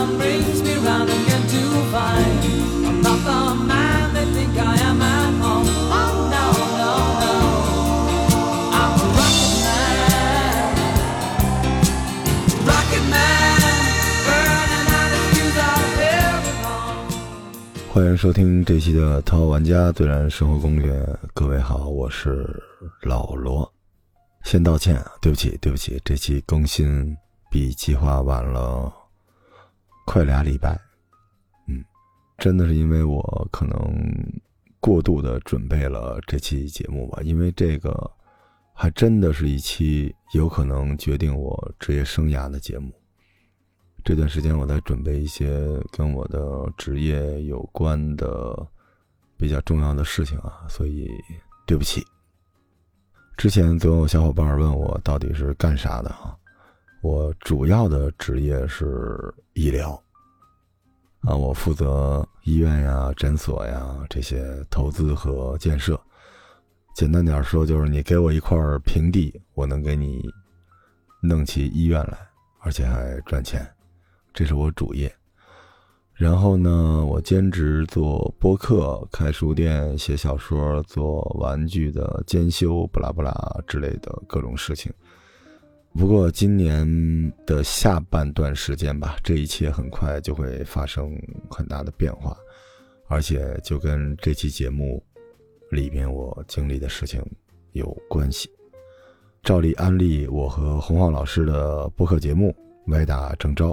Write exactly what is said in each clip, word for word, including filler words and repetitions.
sun brings me round again to find I'm not the man they think I am at home. Oh no, no, no, I'm a rocket man, rocket man, burning out as fuse out of every home. 欢迎收听这期的《头号玩家对战生活攻略》，各位好，我是老罗。先道歉，对不起，对不起，这期更新比计划晚了快俩礼拜，嗯，真的是因为我可能过度的准备了这期节目吧，因为这个还真的是一期有可能决定我职业生涯的节目。这段时间我在准备一些跟我的职业有关的比较重要的事情啊，所以对不起。之前总有小伙伴问我到底是干啥的啊？我主要的职业是医疗啊，我负责医院呀、诊所呀这些投资和建设。简单点说，就是你给我一块平地，我能给你弄起医院来，而且还赚钱，这是我主业。然后呢，我兼职做播客、开书店、写小说、做玩具的监修，不啦不啦之类的各种事情。不过今年的下半段时间吧，这一切很快就会发生很大的变化，而且就跟这期节目里面我经历的事情有关系。照例安利我和洪晃老师的播客节目《歪打正着》，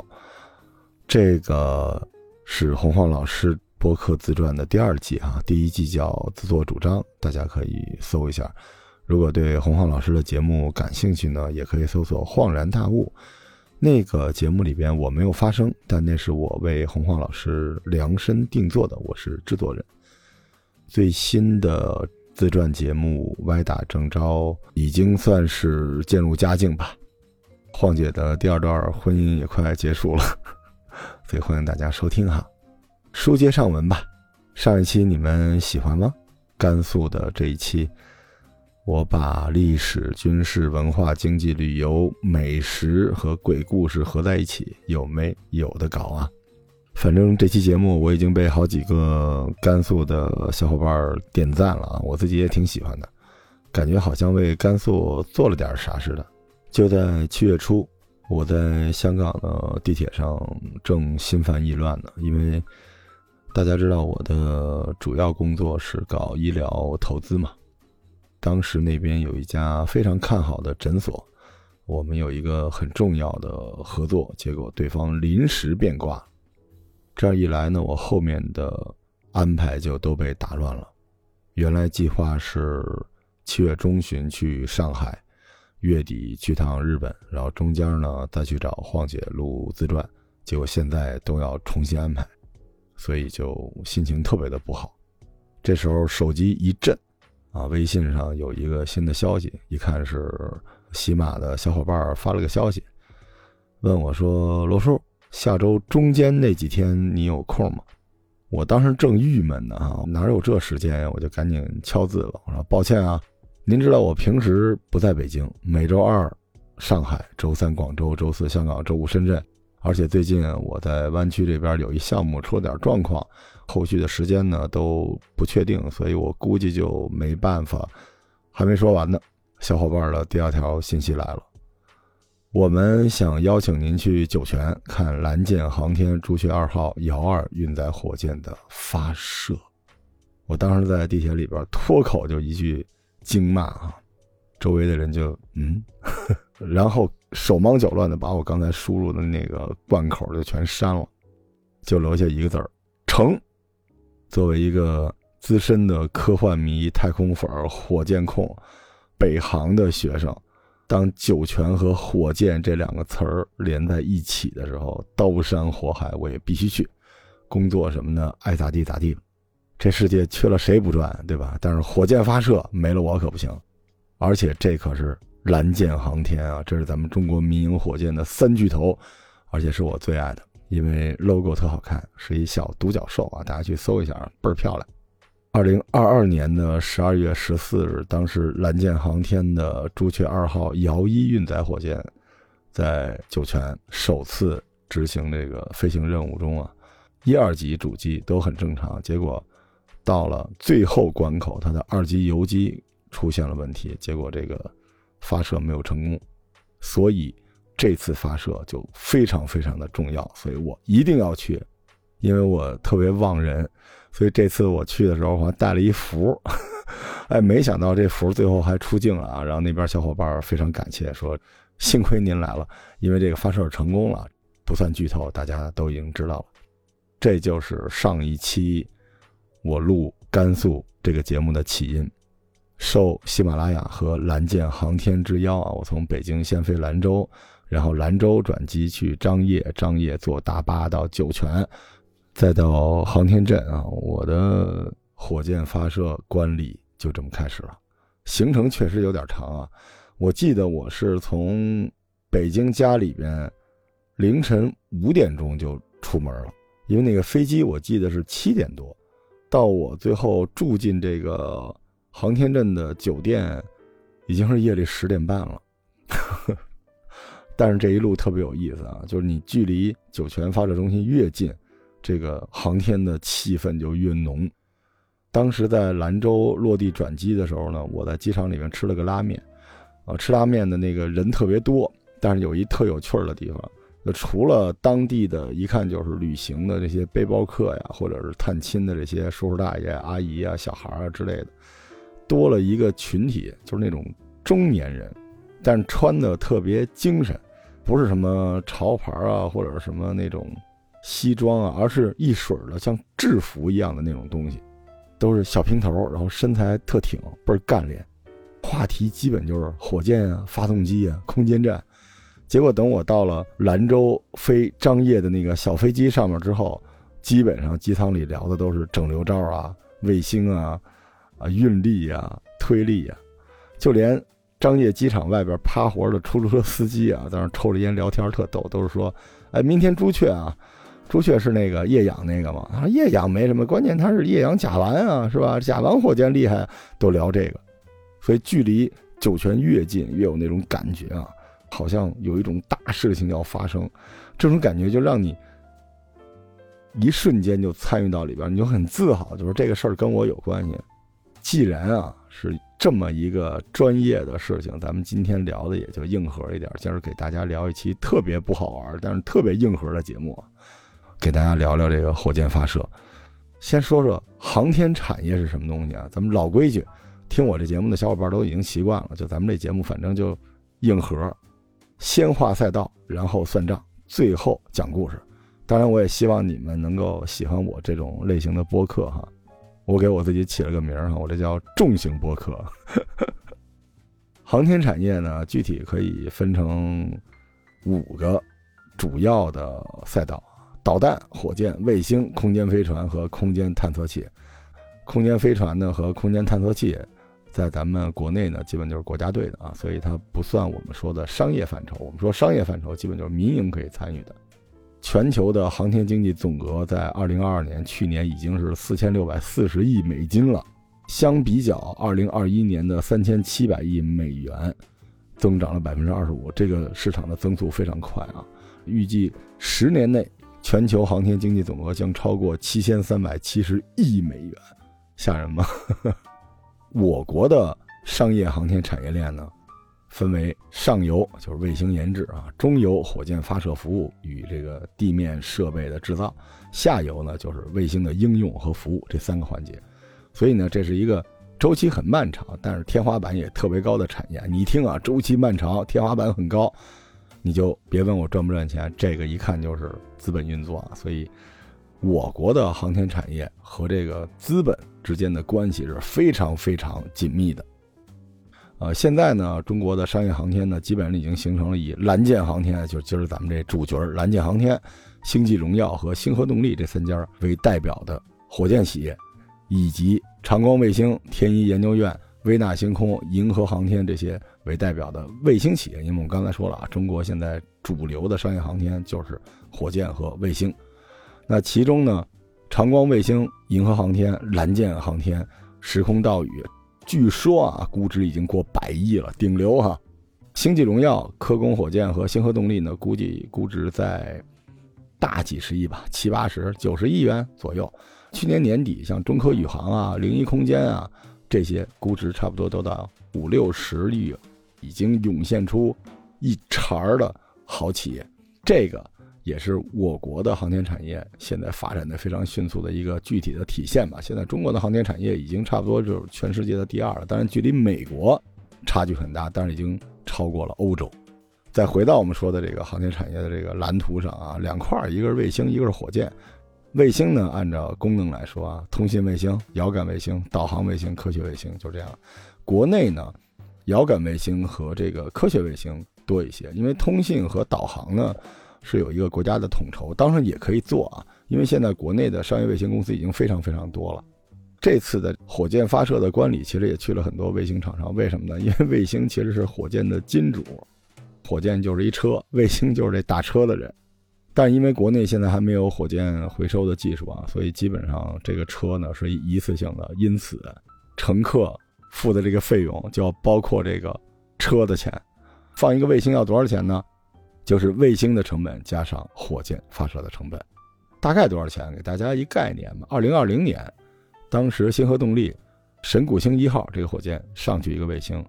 这个是洪晃老师播客自传的第二季啊，第一季叫《自作主张》，大家可以搜一下。如果对洪晃老师的节目感兴趣呢，也可以搜索《恍然大悟》。那个节目里边我没有发声，但那是我为洪晃老师量身定做的，我是制作人。最新的自传节目《歪打正着》已经算是渐入佳境吧，晃姐的第二段婚姻也快结束了，所以欢迎大家收听哈。书接上文吧，上一期你们喜欢吗？甘肃的这一期，我把历史、军事、文化、经济、旅游、美食和鬼故事合在一起，有没有的搞啊？反正这期节目我已经被好几个甘肃的小伙伴点赞了啊，我自己也挺喜欢的，感觉好像为甘肃做了点啥似的。就在七月初，我在香港的地铁上正心烦意乱呢，因为大家知道我的主要工作是搞医疗投资嘛。当时那边有一家非常看好的诊所，我们有一个很重要的合作，结果对方临时变卦，这样一来呢，我后面的安排就都被打乱了。原来计划是七月中旬去上海，月底去趟日本，然后中间呢再去找晃姐录自传，结果现在都要重新安排，所以就心情特别的不好。这时候手机一震啊，微信上有一个新的消息，一看是喜马的小伙伴发了个消息，问我说：“罗叔，下周中间那几天你有空吗？”我当时正郁闷呢啊，哪有这时间呀？我就赶紧敲字了，我说：“抱歉啊。”您知道我平时不在北京，每周二上海，周三广州，周四香港，周五深圳，而且最近我在湾区这边有一项目出了点状况，后续的时间呢都不确定，所以我估计就没办法。还没说完呢，小伙伴的第二条信息来了，我们想邀请您去酒泉看蓝箭航天朱雀二号遥二运载火箭的发射。我当时在地铁里边脱口就一句惊骂啊，周围的人就嗯呵呵，然后手忙脚乱的把我刚才输入的那个贯口就全删了，就留下一个字儿：成。作为一个资深的科幻迷、太空粉、火箭控、北航的学生，当酒泉和火箭这两个词儿连在一起的时候，刀山火海我也必须去。工作什么的爱咋地咋地，这世界缺了谁不赚，对吧？但是火箭发射没了我可不行，而且这可是蓝箭航天啊，这是咱们中国民营火箭的三巨头，而且是我最爱的，因为 logo 特好看，是一小独角兽啊，大家去搜一下，倍儿漂亮。二零二二年的十二月十四日，当时蓝箭航天的朱雀二号遥一运载火箭在酒泉首次执行这个飞行任务中啊，一二级主机都很正常，结果到了最后关口，它的二级油机出现了问题，结果这个发射没有成功。所以这次发射就非常非常的重要，所以我一定要去，因为我特别忘人，所以这次我去的时候还带了一符，哎，没想到这符最后还出镜了啊！然后那边小伙伴非常感谢，说幸亏您来了，因为这个发射成功了，不算剧透，大家都已经知道了。这就是上一期我录甘肃这个节目的起因。受喜马拉雅和蓝箭航天之邀啊，我从北京先飞兰州，然后兰州转机去张掖，张掖坐大巴到酒泉，再到航天镇啊，我的火箭发射观礼就这么开始了。行程确实有点长啊，我记得我是从北京家里边凌晨五点钟就出门了，因为那个飞机我记得是七点多，到我最后住进这个航天镇的酒店已经是夜里十点半了。但是这一路特别有意思啊，就是你距离酒泉发射中心越近，这个航天的气氛就越浓。当时在兰州落地转机的时候呢，我在机场里面吃了个拉面啊，吃拉面的那个人特别多，但是有一特有趣的地方，除了当地的一看就是旅行的这些背包客呀，或者是探亲的这些叔叔大爷阿姨啊、小孩啊之类的，多了一个群体，就是那种中年人，但是穿的特别精神，不是什么潮牌啊或者什么那种西装啊，而是一水的像制服一样的那种东西，都是小平头，然后身材特挺，倍儿干练，话题基本就是火箭啊、发动机啊、空间站。结果等我到了兰州飞张掖的那个小飞机上面之后，基本上机舱里聊的都是整流罩啊、卫星啊、啊运力啊、推力啊，就连张掖机场外边趴活的出租车司机啊，在那抽着烟聊天特逗，都是说：“哎，明天朱雀啊，朱雀是那个液氧那个嘛？”他说：“液氧没什么，关键它是液氧甲烷啊，是吧？甲烷火箭厉害。”都聊这个，所以距离酒泉越近，越有那种感觉啊，好像有一种大事情要发生，这种感觉就让你一瞬间就参与到里边，你就很自豪，就是这个事儿跟我有关系。既然啊是这么一个专业的事情，咱们今天聊的也就硬核一点，今儿给大家聊一期特别不好玩但是特别硬核的节目，给大家聊聊这个火箭发射。先说说航天产业是什么东西啊，咱们老规矩，听我这节目的小伙伴都已经习惯了，就咱们这节目反正就硬核，先画赛道，然后算账，最后讲故事。当然我也希望你们能够喜欢我这种类型的播客哈，我给我自己起了个名儿，我这叫重型播客。航天产业呢，具体可以分成五个主要的赛道：导弹、火箭、卫星、空间飞船和空间探测器。空间飞船呢和空间探测器，在咱们国内呢，基本就是国家队的啊，所以它不算我们说的商业范畴。我们说商业范畴，基本就是民营可以参与的。全球的航天经济总额在二零二二年，去年已经是四千六百四十亿美金了，相比较二零二一年的三千七百亿美元，增长了 百分之二十五， 这个市场的增速非常快啊！预计十年内，全球航天经济总额将超过七千三百七十亿美元，吓人吗？我国的商业航天产业链呢，分为上游就是卫星研制啊，中游火箭发射服务与这个地面设备的制造，下游呢就是卫星的应用和服务，这三个环节。所以呢，这是一个周期很漫长，但是天花板也特别高的产业。你听啊，周期漫长，天花板很高，你就别问我赚不赚钱，这个一看就是资本运作啊。所以我国的航天产业和这个资本之间的关系是非常非常紧密的。呃，现在呢，中国的商业航天呢，基本上已经形成了以蓝箭航天，就是今儿咱们这主角蓝箭航天、星际荣耀和星河动力这三家为代表的火箭企业，以及长光卫星、天一研究院、微纳星空、银河航天这些为代表的卫星企业。因为我们刚才说了啊，中国现在主流的商业航天就是火箭和卫星。那其中呢，长光卫星、银河航天、蓝箭航天、时空岛屿，据说啊，估值已经过百亿了，顶流哈。星际荣耀、科工火箭和星河动力呢，估计估值在大几十亿吧，七八十、九十亿元左右。去年年底，像中科宇航啊、零一空间啊这些，估值差不多都到五六十亿，已经涌现出一茬的好企业。这个也是我国的航天产业现在发展的非常迅速的一个具体的体现吧。现在中国的航天产业已经差不多就是全世界的第二了，当然距离美国差距很大，但是已经超过了欧洲。再回到我们说的这个航天产业的这个蓝图上啊，两块，一个是卫星，一个是火箭。卫星呢，按照功能来说啊，通信卫星、遥感卫星、导航卫星、科学卫星，就这样。国内呢，遥感卫星和这个科学卫星多一些，因为通信和导航呢是有一个国家的统筹，当然也可以做啊，因为现在国内的商业卫星公司已经非常非常多了。这次的火箭发射的观礼其实也去了很多卫星厂商，为什么呢？因为卫星其实是火箭的金主，火箭就是一车，卫星就是这打车的人。但因为国内现在还没有火箭回收的技术啊，所以基本上这个车呢是一次性的，因此乘客付的这个费用就要包括这个车的钱。放一个卫星要多少钱呢？就是卫星的成本加上火箭发射的成本，大概多少钱？给大家一概念吧。二零二零年，当时星河动力神谷星一号这个火箭上去一个卫星，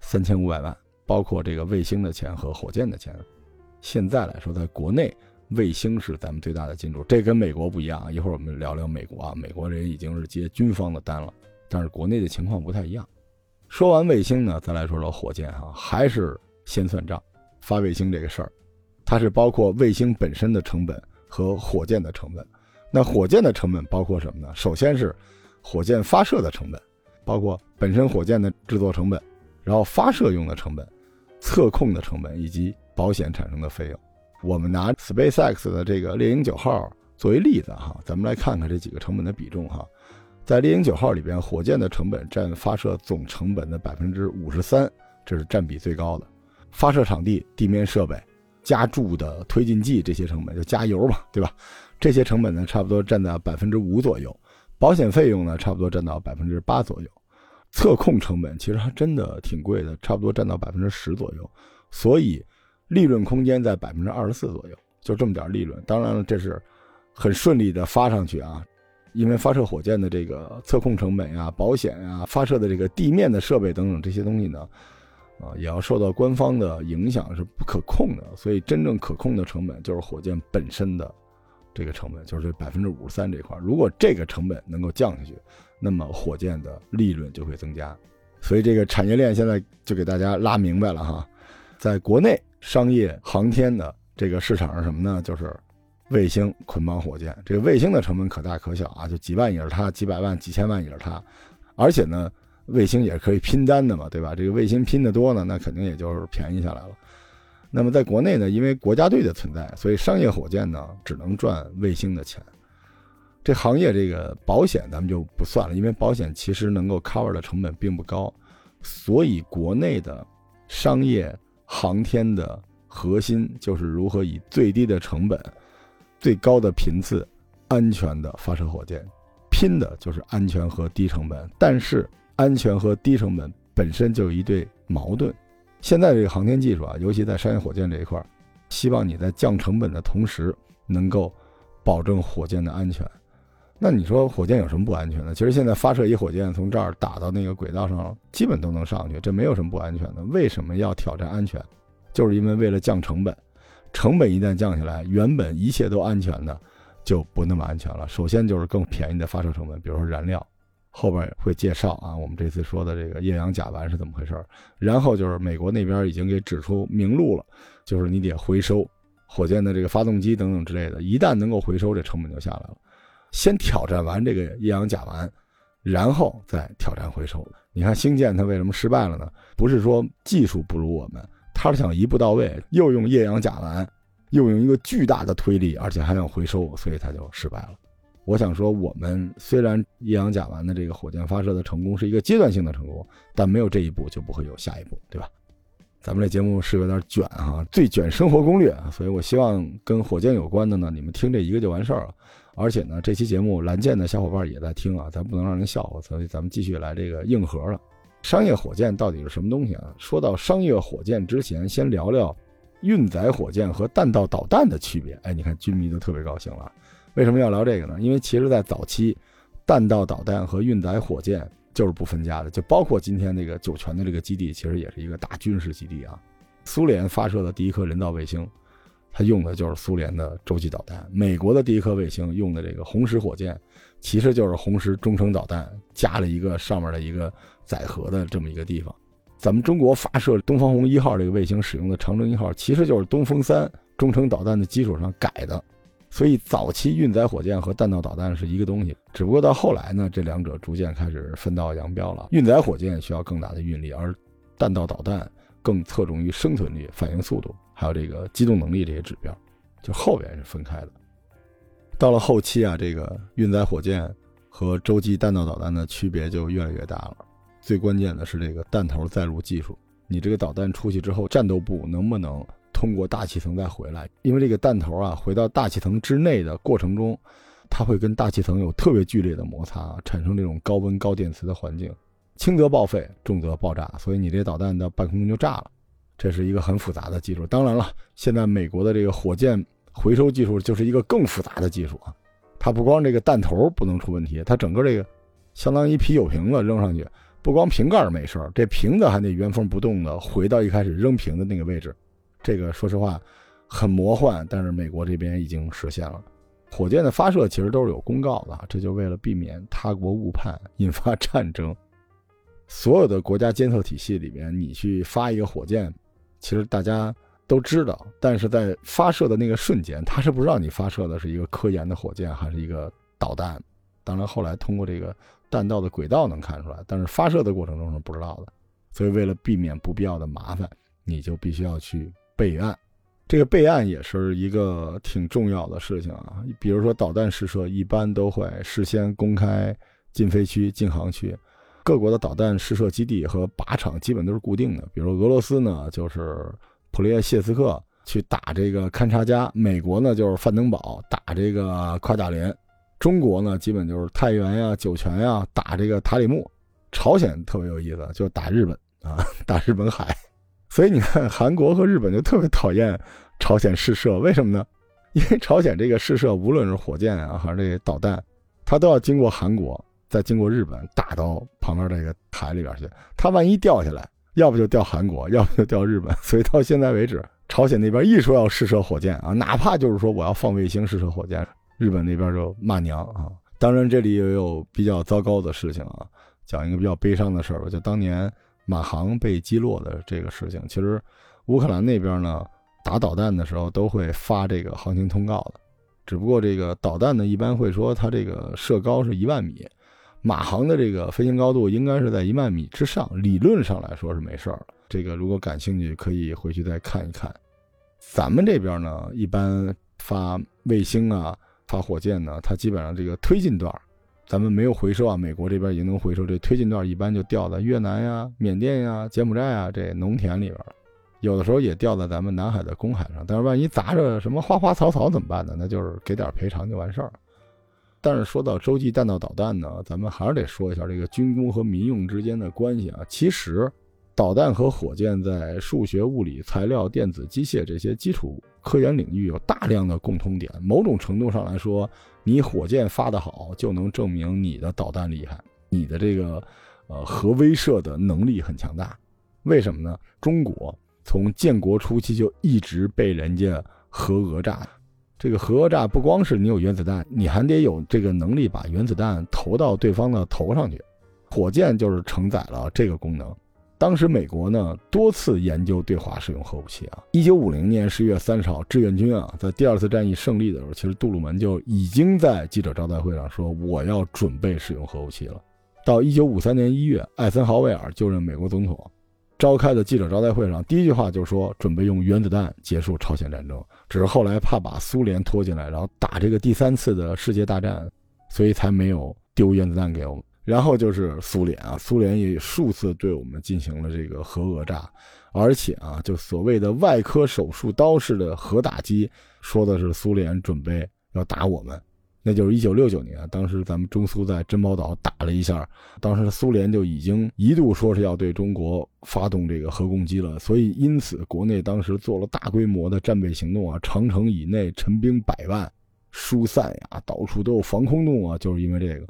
三千五百万，包括这个卫星的钱和火箭的钱。现在来说，在国内卫星是咱们最大的金主，这跟美国不一样啊。一会儿我们聊聊美国啊，美国人已经是接军方的单了，但是国内的情况不太一样。说完卫星呢，再来说说火箭啊，还是先算账。发卫星这个事儿，它是包括卫星本身的成本和火箭的成本。那火箭的成本包括什么呢？首先是火箭发射的成本，包括本身火箭的制作成本，然后发射用的成本、测控的成本以及保险产生的费用。我们拿 SpaceX 的这个猎鹰九号作为例子哈，咱们来看看这几个成本的比重哈。在猎鹰九号里边，火箭的成本占发射总成本的 百分之五十三， 这是占比最高的。发射场地、地面设备、加注的推进剂，这些成本就加油吧，对吧？这些成本呢，差不多占到 百分之五 左右。保险费用呢，差不多占到 百分之八 左右。测控成本其实还真的挺贵的，差不多占到 百分之十 左右。所以利润空间在 百分之二十四 左右，就这么点利润。当然了，这是很顺利的发上去啊，因为发射火箭的这个测控成本啊、保险啊、发射的这个地面的设备等等这些东西呢，啊，也要受到官方的影响，是不可控的。所以真正可控的成本就是火箭本身的这个成本，就是这 百分之五十三 这块。如果这个成本能够降下去，那么火箭的利润就会增加。所以这个产业链现在就给大家拉明白了哈。在国内商业航天的这个市场是什么呢？就是卫星捆绑火箭。这个卫星的成本可大可小啊，就几万也是它，几百万、几千万也是它。而且呢，卫星也是可以拼单的嘛，对吧？这个卫星拼的多呢，那肯定也就是便宜下来了。那么在国内呢，因为国家队的存在，所以商业火箭呢只能赚卫星的钱。这行业这个保险咱们就不算了，因为保险其实能够 cover 的成本并不高。所以国内的商业航天的核心就是如何以最低的成本、最高的频次、安全的发射火箭，拼的就是安全和低成本。但是安全和低成本本身就有一对矛盾。现在这个航天技术啊，尤其在商业火箭这一块，希望你在降成本的同时能够保证火箭的安全。那你说火箭有什么不安全的？其实现在发射一火箭从这儿打到那个轨道上，基本都能上去，这没有什么不安全的。为什么要挑战安全？就是因为为了降成本，成本一旦降下来，原本一切都安全的就不那么安全了。首先就是更便宜的发射成本，比如说燃料，后边会介绍啊，我们这次说的这个液氧甲烷是怎么回事。然后就是美国那边已经给指出明路了，就是你得回收火箭的这个发动机等等之类的，一旦能够回收，这成本就下来了。先挑战完这个液氧甲烷，然后再挑战回收。你看星舰它为什么失败了呢？不是说技术不如我们，它是想一步到位，又用液氧甲烷，又用一个巨大的推力，而且还想回收，所以它就失败了。我想说，我们虽然液氧甲烷的这个火箭发射的成功是一个阶段性的成功，但没有这一步就不会有下一步，对吧？咱们这节目是有点卷啊，最卷生活攻略，所以我希望跟火箭有关的呢，你们听这一个就完事儿了。而且呢，这期节目蓝箭的小伙伴也在听啊，咱不能让人笑话，所以咱们继续来这个硬核了。商业火箭到底是什么东西啊？说到商业火箭之前，先聊聊运载火箭和弹道导弹的区别。哎，你看军迷都特别高兴了。为什么要聊这个呢？因为其实在早期，弹道导弹和运载火箭就是不分家的，就包括今天这个酒泉的这个基地，其实也是一个大军事基地啊。苏联发射的第一颗人造卫星，它用的就是苏联的洲际导弹；美国的第一颗卫星用的这个红石火箭，其实就是红石中程导弹加了一个上面的一个载荷的这么一个地方。咱们中国发射东方红一号这个卫星使用的长征一号，其实就是东风三中程导弹的基础上改的。所以早期运载火箭和弹道导弹是一个东西，只不过到后来呢，这两者逐渐开始分道扬镳了。运载火箭需要更大的运力，而弹道导弹更侧重于生存力、反应速度，还有这个机动能力这些指标，就后边是分开的。到了后期啊，这个运载火箭和洲际弹道导弹的区别就越来越大了。最关键的是这个弹头载入技术，你这个导弹出去之后，战斗部能不能通过大气层再回来？因为这个弹头啊，回到大气层之内的过程中，它会跟大气层有特别剧烈的摩擦，产生这种高温高电磁的环境，轻则报废，重则爆炸，所以你这导弹到半空中就炸了。这是一个很复杂的技术。当然了，现在美国的这个火箭回收技术就是一个更复杂的技术啊，它不光这个弹头不能出问题，它整个这个相当于啤酒瓶子扔上去，不光瓶盖没事儿，这瓶子还得原封不动的回到一开始扔瓶的那个位置。这个说实话很魔幻，但是美国这边已经实现了。火箭的发射其实都是有公告的，这就为了避免他国误判引发战争。所有的国家监测体系里面，你去发一个火箭，其实大家都知道，但是在发射的那个瞬间，它是不知道你发射的是一个科研的火箭还是一个导弹。当然后来通过这个弹道的轨道能看出来，但是发射的过程中是不知道的。所以为了避免不必要的麻烦，你就必须要去备案，这个备案也是一个挺重要的事情啊。比如说导弹试射一般都会事先公开禁飞区、禁航区，各国的导弹试射基地和靶场基本都是固定的。比如俄罗斯呢，就是普列谢斯克去打这个勘察加；美国呢，就是范登堡打这个夸大连；中国呢，基本就是太原呀、酒泉呀打这个塔里木；朝鲜特别有意思，就打日本啊，打日本海。所以你看韩国和日本就特别讨厌朝鲜试射，为什么呢？因为朝鲜这个试射无论是火箭啊还是这导弹，它都要经过韩国，再经过日本，打到旁边这个海里边去。它万一掉下来，要不就掉韩国，要不就掉日本。所以到现在为止，朝鲜那边一说要试射火箭啊，哪怕就是说我要放卫星试射火箭，日本那边就骂娘啊。当然这里也有比较糟糕的事情啊，讲一个比较悲伤的事儿吧，就当年马航被击落的这个事情。其实乌克兰那边呢，打导弹的时候都会发这个航行通告的，只不过这个导弹呢一般会说它这个射高是一万米，马航的这个飞行高度应该是在一万米之上，理论上来说是没事儿。这个如果感兴趣可以回去再看一看。咱们这边呢一般发卫星啊发火箭呢，它基本上这个推进段咱们没有回收啊，美国这边也能回收，这推进段一般就掉在越南呀、缅甸呀、柬埔寨啊这农田里边，有的时候也掉在咱们南海的公海上。但是万一砸着什么花花草草怎么办呢？那就是给点赔偿就完事儿。但是说到洲际弹道导弹呢，咱们还是得说一下这个军工和民用之间的关系啊。其实导弹和火箭在数学、物理、材料、电子、机械这些基础科研领域有大量的共通点。某种程度上来说，你火箭发得好，就能证明你的导弹厉害，你的这个呃核威慑的能力很强大。为什么呢？中国从建国初期就一直被人家核讹诈。这个核讹诈不光是你有原子弹，你还得有这个能力把原子弹投到对方的头上去。火箭就是承载了这个功能。当时美国呢多次研究对华使用核武器啊。一九五零年十月三十号，志愿军啊在第二次战役胜利的时候，其实杜鲁门就已经在记者招待会上说我要准备使用核武器了。到一九五三年一月，艾森豪威尔就任美国总统，召开的记者招待会上第一句话就说准备用原子弹结束朝鲜战争，只是后来怕把苏联拖进来，然后打这个第三次的世界大战，所以才没有丢原子弹给我们。然后就是苏联啊，苏联也数次对我们进行了这个核讹诈，而且啊，就所谓的外科手术刀式的核打击，说的是苏联准备要打我们。那就是一九六九年，当时咱们中苏在珍宝岛打了一下，当时苏联就已经一度说是要对中国发动这个核攻击了，所以因此国内当时做了大规模的战备行动啊，长城以内陈兵百万，疏散啊，到处都有防空洞啊，就是因为这个。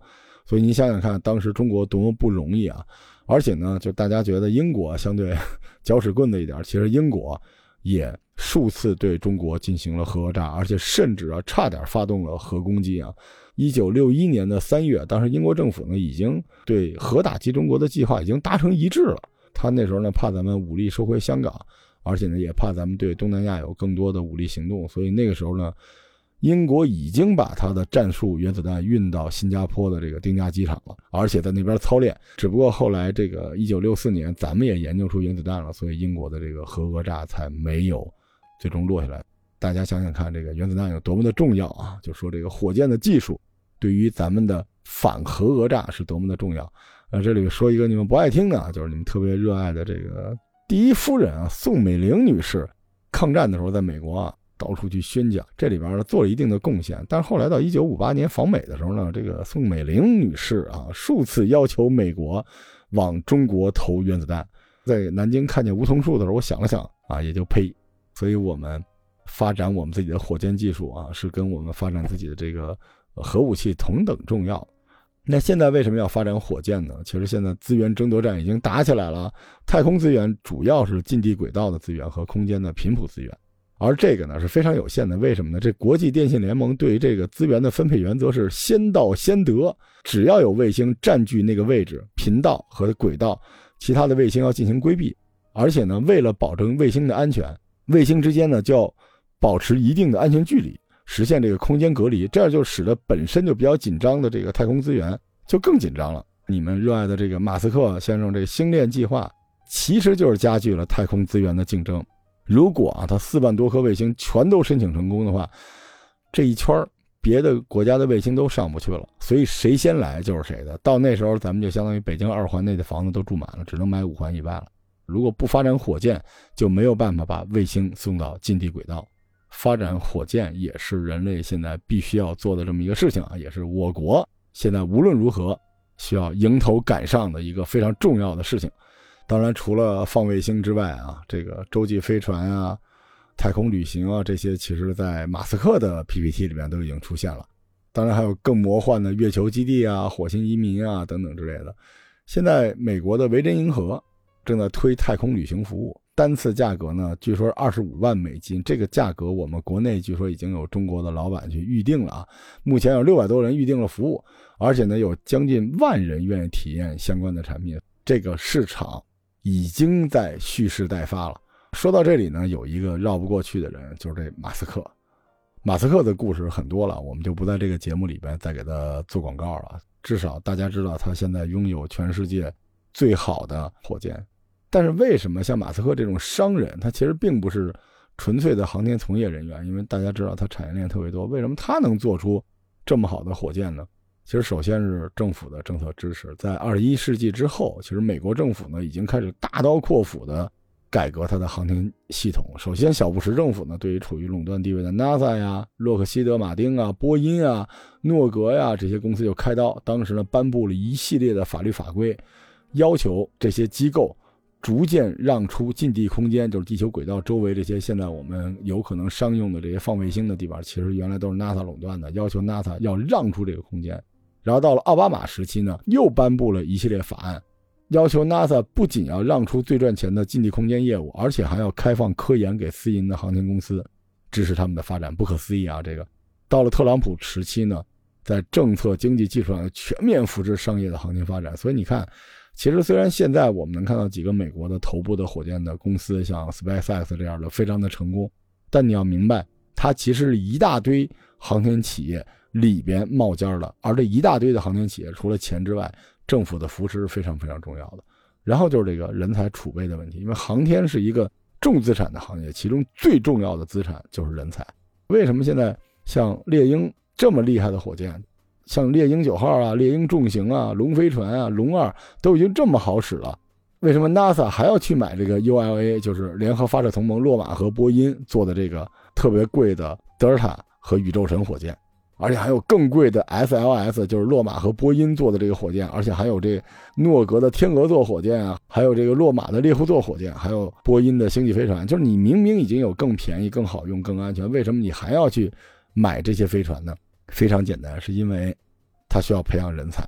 所以您想想看，当时中国多么不容易啊！而且呢，就大家觉得英国相对搅屎棍子一点，其实英国也数次对中国进行了核炸，而且甚至啊差点发动了核攻击啊。一九六一年的三月，当时英国政府呢已经对核打击中国的计划已经达成一致了。他那时候呢怕咱们武力收回香港，而且呢也怕咱们对东南亚有更多的武力行动，所以那个时候呢，英国已经把他的战术原子弹运到新加坡的这个丁加机场了，而且在那边操练。只不过后来这个一九六四年咱们也研究出原子弹了，所以英国的这个核讹诈才没有最终落下来。大家想想看，这个原子弹有多么的重要啊！就说这个火箭的技术对于咱们的反核讹诈是多么的重要。呃，这里说一个你们不爱听的，就是你们特别热爱的这个第一夫人啊，宋美龄女士，抗战的时候在美国啊到处去宣讲，这里边呢做了一定的贡献。但是后来到一九五八年访美的时候呢，这个宋美龄女士啊数次要求美国往中国投原子弹。在南京看见梧桐树的时候，我想了想啊，也就呸。所以我们发展我们自己的火箭技术啊，是跟我们发展自己的这个核武器同等重要。那现在为什么要发展火箭呢？其实现在资源争夺战已经打起来了，太空资源主要是近地轨道的资源和空间的频谱资源，而这个呢是非常有限的。为什么呢？这国际电信联盟对于这个资源的分配原则是先到先得，只要有卫星占据那个位置、频道和轨道，其他的卫星要进行规避。而且呢，为了保证卫星的安全，卫星之间呢就要保持一定的安全距离，实现这个空间隔离，这样就使得本身就比较紧张的这个太空资源就更紧张了。你们热爱的这个马斯克先生这星链计划，其实就是加剧了太空资源的竞争。如果啊他四万多颗卫星全都申请成功的话，这一圈别的国家的卫星都上不去了，所以谁先来就是谁的。到那时候咱们就相当于北京二环内的房子都住满了，只能买五环以外了。如果不发展火箭，就没有办法把卫星送到近地轨道。发展火箭也是人类现在必须要做的这么一个事情啊，也是我国现在无论如何需要迎头赶上的一个非常重要的事情。当然，除了放卫星之外啊，这个洲际飞船啊、太空旅行啊，这些其实在马斯克的 P P T 里面都已经出现了。当然还有更魔幻的月球基地啊、火星移民啊等等之类的。现在美国的维珍银河正在推太空旅行服务，单次价格呢，据说二十五万美金，这个价格我们国内据说已经有中国的老板去预定了啊，目前有六百多人预定了服务，而且呢有将近万人愿意体验相关的产品，这个市场已经在蓄势待发了。说到这里呢，有一个绕不过去的人，就是这马斯克。马斯克的故事很多了，我们就不在这个节目里边再给他做广告了，至少大家知道他现在拥有全世界最好的火箭。但是为什么像马斯克这种商人，他其实并不是纯粹的航天从业人员，因为大家知道他产业链特别多，为什么他能做出这么好的火箭呢？其实首先是政府的政策支持。在二十一世纪之后，其实美国政府呢已经开始大刀阔斧的改革它的航天系统。首先小布什政府呢，对于处于垄断地位的 NASA 呀、洛克希德马丁啊、波音啊、诺格呀这些公司就开刀，当时呢颁布了一系列的法律法规，要求这些机构逐渐让出近地空间，就是地球轨道周围这些现在我们有可能商用的这些放卫星的地方，其实原来都是 NASA 垄断的，要求 NASA 要让出这个空间。然后到了奥巴马时期呢，又颁布了一系列法案，要求 NASA 不仅要让出最赚钱的近地空间业务，而且还要开放科研给私营的航天公司，支持他们的发展。不可思议啊，这个到了特朗普时期呢，在政策、经济、技术上全面扶持商业的航天发展。所以你看，其实虽然现在我们能看到几个美国的头部的火箭的公司，像 SpaceX 这样的非常的成功，但你要明白，它其实是一大堆航天企业里边冒尖了。而这一大堆的航天企业，除了钱之外，政府的扶持是非常非常重要的。然后就是这个人才储备的问题，因为航天是一个重资产的行业，其中最重要的资产就是人才。为什么现在像猎鹰这么厉害的火箭，像猎鹰九号啊、猎鹰重型啊、龙飞船啊、龙二都已经这么好使了，为什么 NASA 还要去买这个 U L A， 就是联合发射同盟洛马和波音做的这个特别贵的德尔塔和宇宙神火箭？而且还有更贵的 S L S， 就是洛马和波音做的这个火箭，而且还有这诺格的天鹅座火箭啊，还有这个洛马的猎户座火箭，还有波音的星际飞船。就是你明明已经有更便宜、更好用、更安全，为什么你还要去买这些飞船呢？非常简单，是因为它需要培养人才。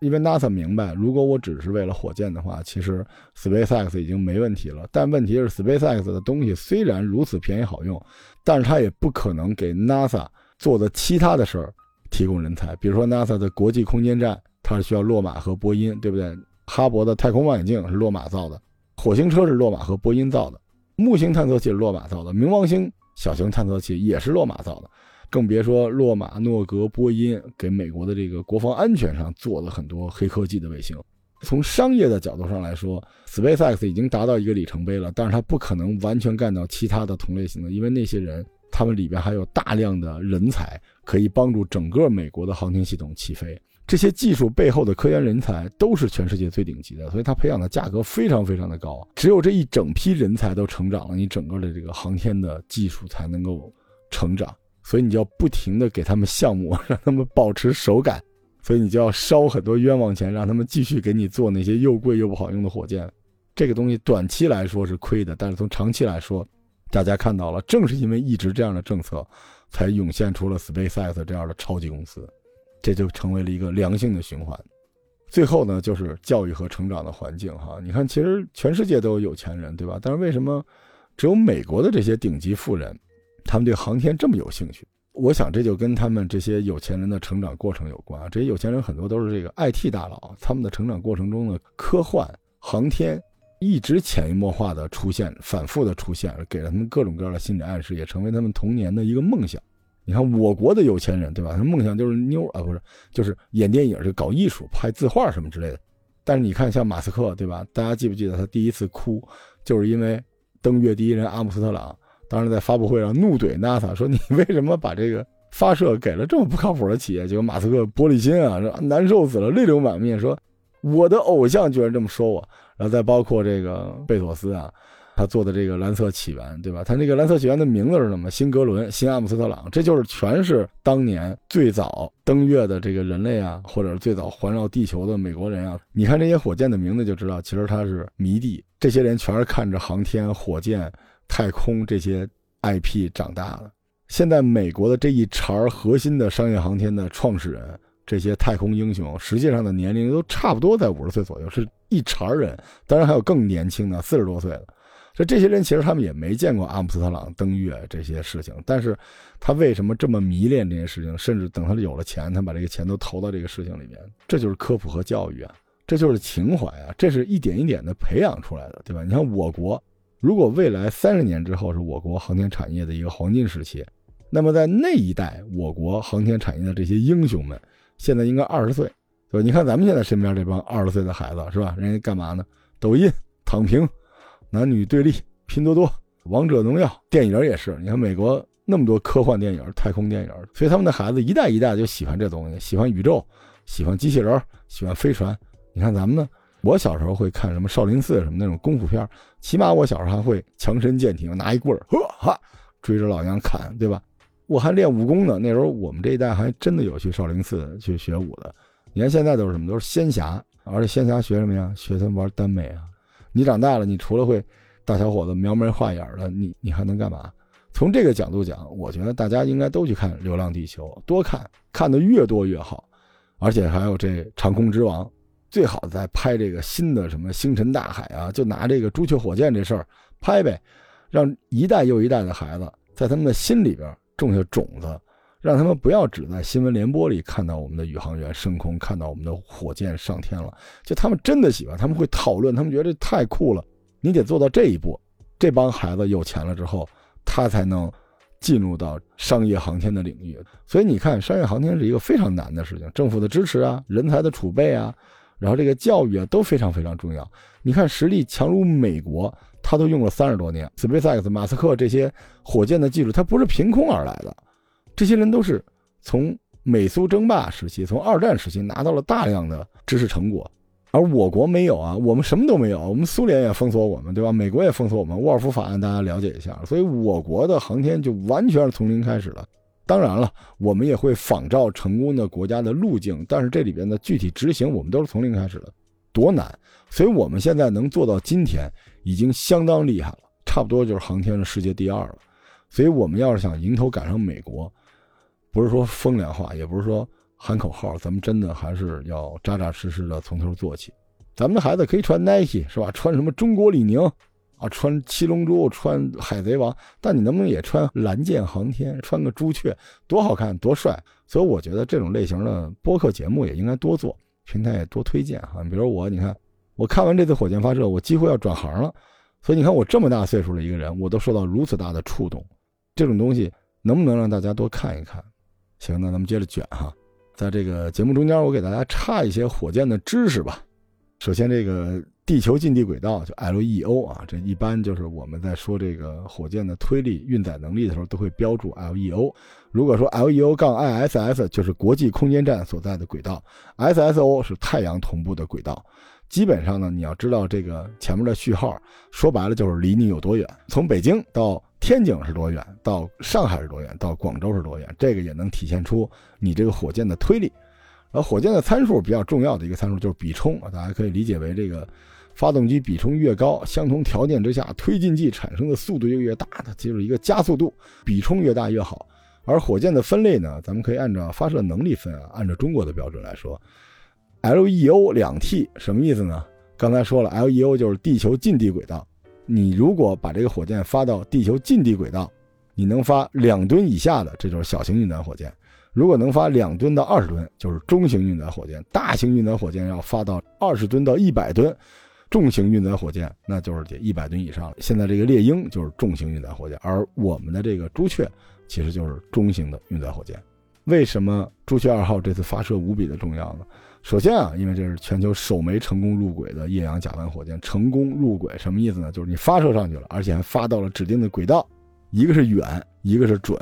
因为 NASA 明白，如果我只是为了火箭的话，其实 SpaceX 已经没问题了。但问题是 SpaceX 的东西虽然如此便宜好用，但是它也不可能给 NASA 做的其他的事儿提供人才。比如说 NASA 的国际空间站，它是需要洛马和波音，对不对？哈勃的太空望远镜是洛马造的，火星车是洛马和波音造的，木星探测器是洛马造的，冥王星小型探测器也是洛马造的。更别说洛马、诺格、波音给美国的这个国防安全上做了很多黑科技的卫星。从商业的角度上来说 SpaceX 已经达到一个里程碑了，但是它不可能完全干掉其他的同类型的，因为那些人他们里边还有大量的人才可以帮助整个美国的航天系统起飞。这些技术背后的科研人才都是全世界最顶级的，所以它培养的价格非常非常的高。只有这一整批人才都成长了，你整个的这个航天的技术才能够成长。所以你就要不停的给他们项目，让他们保持手感，所以你就要烧很多冤枉钱，让他们继续给你做那些又贵又不好用的火箭。这个东西短期来说是亏的，但是从长期来说，大家看到了，正是因为一直这样的政策，才涌现出了 SpaceX 这样的超级公司，这就成为了一个良性的循环。最后呢，就是教育和成长的环境哈。你看，其实全世界都有有钱人，对吧？但是为什么只有美国的这些顶级富人，他们对航天这么有兴趣？我想这就跟他们这些有钱人的成长过程有关。这些有钱人很多都是这个 I T 大佬，他们的成长过程中的科幻、航天一直潜移默化的出现，反复的出现，给了他们各种各样的心理暗示，也成为他们童年的一个梦想。你看我国的有钱人，对吧？他们梦想就是妞啊，不是，就是演电影，就搞艺术、拍字画什么之类的。但是你看像马斯克，对吧？大家记不记得他第一次哭，就是因为登月第一人阿姆斯特朗当时在发布会上怒怼 NASA 说，你为什么把这个发射给了这么不靠谱的企业？结果马斯克玻璃心啊，难受死了，泪流满面，说我的偶像居然这么说我。然后再包括这个贝索斯啊，他做的这个蓝色起源，对吧？他这个蓝色起源的名字是什么？新格伦、新阿姆斯特朗，这就是全是当年最早登月的这个人类啊，或者最早环绕地球的美国人啊。你看这些火箭的名字就知道，其实他是迷弟，这些人全是看着航天、火箭、太空这些 I P 长大的。现在美国的这一茬核心的商业航天的创始人，这些太空英雄，实际上的年龄都差不多在五十岁左右，是一茬人。当然还有更年轻的四十多岁的。所以这些人其实他们也没见过阿姆斯特朗登月这些事情，但是他为什么这么迷恋这些事情，甚至等他有了钱，他把这个钱都投到这个事情里面，这就是科普和教育啊，这就是情怀啊，这是一点一点的培养出来的，对吧？你看我国，如果未来三十年之后是我国航天产业的一个黄金时期，那么在那一代我国航天产业的这些英雄们，现在应该二十岁，对吧？你看咱们现在身边这帮二十岁的孩子，是吧？人家干嘛呢？抖音、躺平、男女对立、拼多多、王者荣耀，电影也是。你看美国那么多科幻电影、太空电影，所以他们的孩子一代一代就喜欢这东西，喜欢宇宙，喜欢机器人，喜欢飞船。你看咱们呢？我小时候会看什么少林寺什么那种功夫片，起码我小时候还会强身健体，拿一棍儿，呵哈，追着老娘砍，对吧？我还练武功呢，那时候我们这一代还真的有去少林寺去学武的。你看现在都是什么？都是仙侠，而且仙侠学什么呀？学他们玩耽美啊！你长大了，你除了会大小伙子描眉画眼的，你你还能干嘛？从这个角度讲，我觉得大家应该都去看《流浪地球》，多看，看的越多越好，而且还有这《长空之王》。最好再拍这个新的什么星辰大海啊，就拿这个朱雀火箭这事儿拍呗，让一代又一代的孩子在他们的心里边种下种子，让他们不要只在新闻联播里看到我们的宇航员升空，看到我们的火箭上天了，就他们真的喜欢，他们会讨论，他们觉得这太酷了，你得做到这一步。这帮孩子有钱了之后，他才能进入到商业航天的领域。所以你看，商业航天是一个非常难的事情，政府的支持啊，人才的储备啊，然后这个教育啊都非常非常重要。你看实力强如美国，他都用了三十多年。SpaceX、马斯克这些火箭的技术，它不是凭空而来的，这些人都是从美苏争霸时期、从二战时期拿到了大量的知识成果。而我国没有啊，我们什么都没有，我们苏联也封锁我们，对吧？美国也封锁我们，沃尔夫法案大家了解一下。所以我国的航天就完全是从零开始的。当然了，我们也会仿照成功的国家的路径，但是这里边的具体执行我们都是从零开始的，多难。所以我们现在能做到今天已经相当厉害了，差不多就是航天的世界第二了。所以我们要是想迎头赶上美国，不是说风凉话，也不是说喊口号，咱们真的还是要扎扎实实的从头做起。咱们的孩子可以穿 Nike 是吧，穿什么中国李宁啊，穿七龙珠，穿海贼王，但你能不能也穿蓝箭航天，穿个朱雀，多好看多帅。所以我觉得这种类型的播客节目也应该多做，平台也多推荐啊。比如我，你看我看完这次火箭发射，我几乎要转行了，所以你看我这么大岁数的一个人，我都受到如此大的触动，这种东西能不能让大家多看一看。行，那咱们接着卷哈，在这个节目中间我给大家插一些火箭的知识吧。首先，这个地球近地轨道就 L E O 啊，这一般就是我们在说这个火箭的推力、运载能力的时候都会标注 L E O。 如果说 L E O 杠 I S S 就是国际空间站所在的轨道， S S O 是太阳同步的轨道。基本上呢，你要知道这个前面的序号，说白了就是离你有多远，从北京到天津是多远，到上海是多远，到广州是多远，这个也能体现出你这个火箭的推力。而火箭的参数比较重要的一个参数就是比冲，大家可以理解为这个发动机比冲越高，相同条件之下推进剂产生的速度就越大，它就是一个加速度，比冲越大越好。而火箭的分类呢，咱们可以按照发射能力分啊，按照中国的标准来说 L E O 两 T 什么意思呢？刚才说了 L E O 就是地球近地轨道，你如果把这个火箭发到地球近地轨道，你能发两吨以下的，这就是小型运载火箭。如果能发两吨到二十吨，就是中型运载火箭；大型运载火箭要发到二十吨到一百吨，重型运载火箭那就是得一百吨以上了。现在这个猎鹰就是重型运载火箭，而我们的这个朱雀其实就是中型的运载火箭。为什么朱雀二号这次发射无比的重要呢？首先啊，因为这是全球首枚成功入轨的液氧甲烷火箭。成功入轨什么意思呢？就是你发射上去了，而且还发到了指定的轨道，一个是远，一个是准，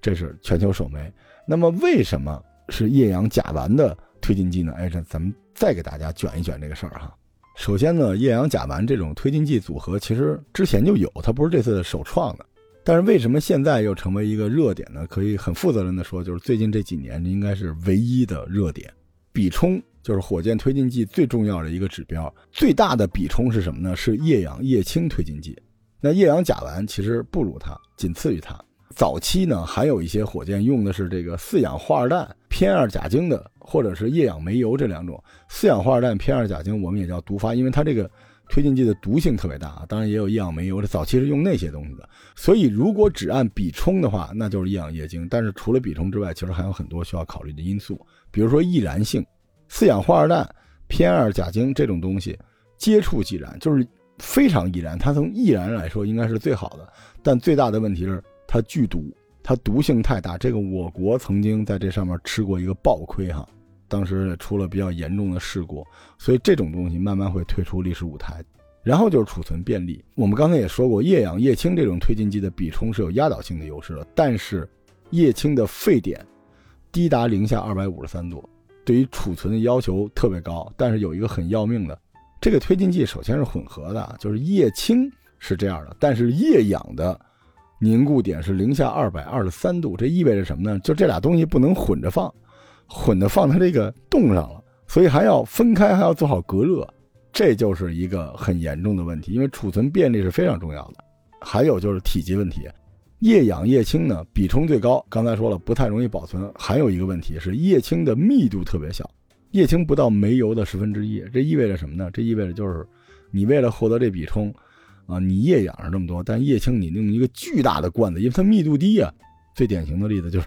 这是全球首枚。那么为什么是液氧甲烷的推进剂呢？哎，咱们再给大家卷一卷这个事儿哈。首先呢，液氧甲烷这种推进剂组合其实之前就有，它不是这次首创的。但是为什么现在又成为一个热点呢？可以很负责任的说，就是最近这几年应该是唯一的热点。比冲就是火箭推进剂最重要的一个指标，最大的比冲是什么呢？是液氧液氢推进剂。那液氧甲烷其实不如它，仅次于它。早期呢，还有一些火箭用的是这个四氧化二氮、偏二甲腈的，或者是液氧煤油这两种。四氧化二氮、偏二甲腈我们也叫毒发，因为它这个推进剂的毒性特别大。当然也有液氧煤油，这早期是用那些东西的。所以如果只按比冲的话，那就是液氧液氢。但是除了比冲之外，其实还有很多需要考虑的因素，比如说易燃性。四氧化二氮、偏二甲腈这种东西接触即燃，就是非常易燃。它从易燃来说应该是最好的，但最大的问题是它剧毒，它毒性太大。这个我国曾经在这上面吃过一个暴亏哈，当时出了比较严重的事故。所以这种东西慢慢会退出历史舞台。然后就是储存便利，我们刚才也说过，液氧液氢这种推进剂的比冲是有压倒性的优势的，但是液氢的沸点低达零下二百五十三度，对于储存的要求特别高。但是有一个很要命的，这个推进剂首先是混合的，就是液氢是这样的，但是液氧的凝固点是零下二百二十三度，这意味着什么呢？就这俩东西不能混着放，混着放它这个冻上了，所以还要分开，还要做好隔热，这就是一个很严重的问题。因为储存便利是非常重要的。还有就是体积问题，液氧液氢呢比冲最高，刚才说了不太容易保存。还有一个问题是液氢的密度特别小，液氢不到煤油的十分之一，这意味着什么呢？这意味着就是你为了获得这比冲啊，你液氧是这么多，但液氢你用一个巨大的罐子，因为它密度低啊。最典型的例子就是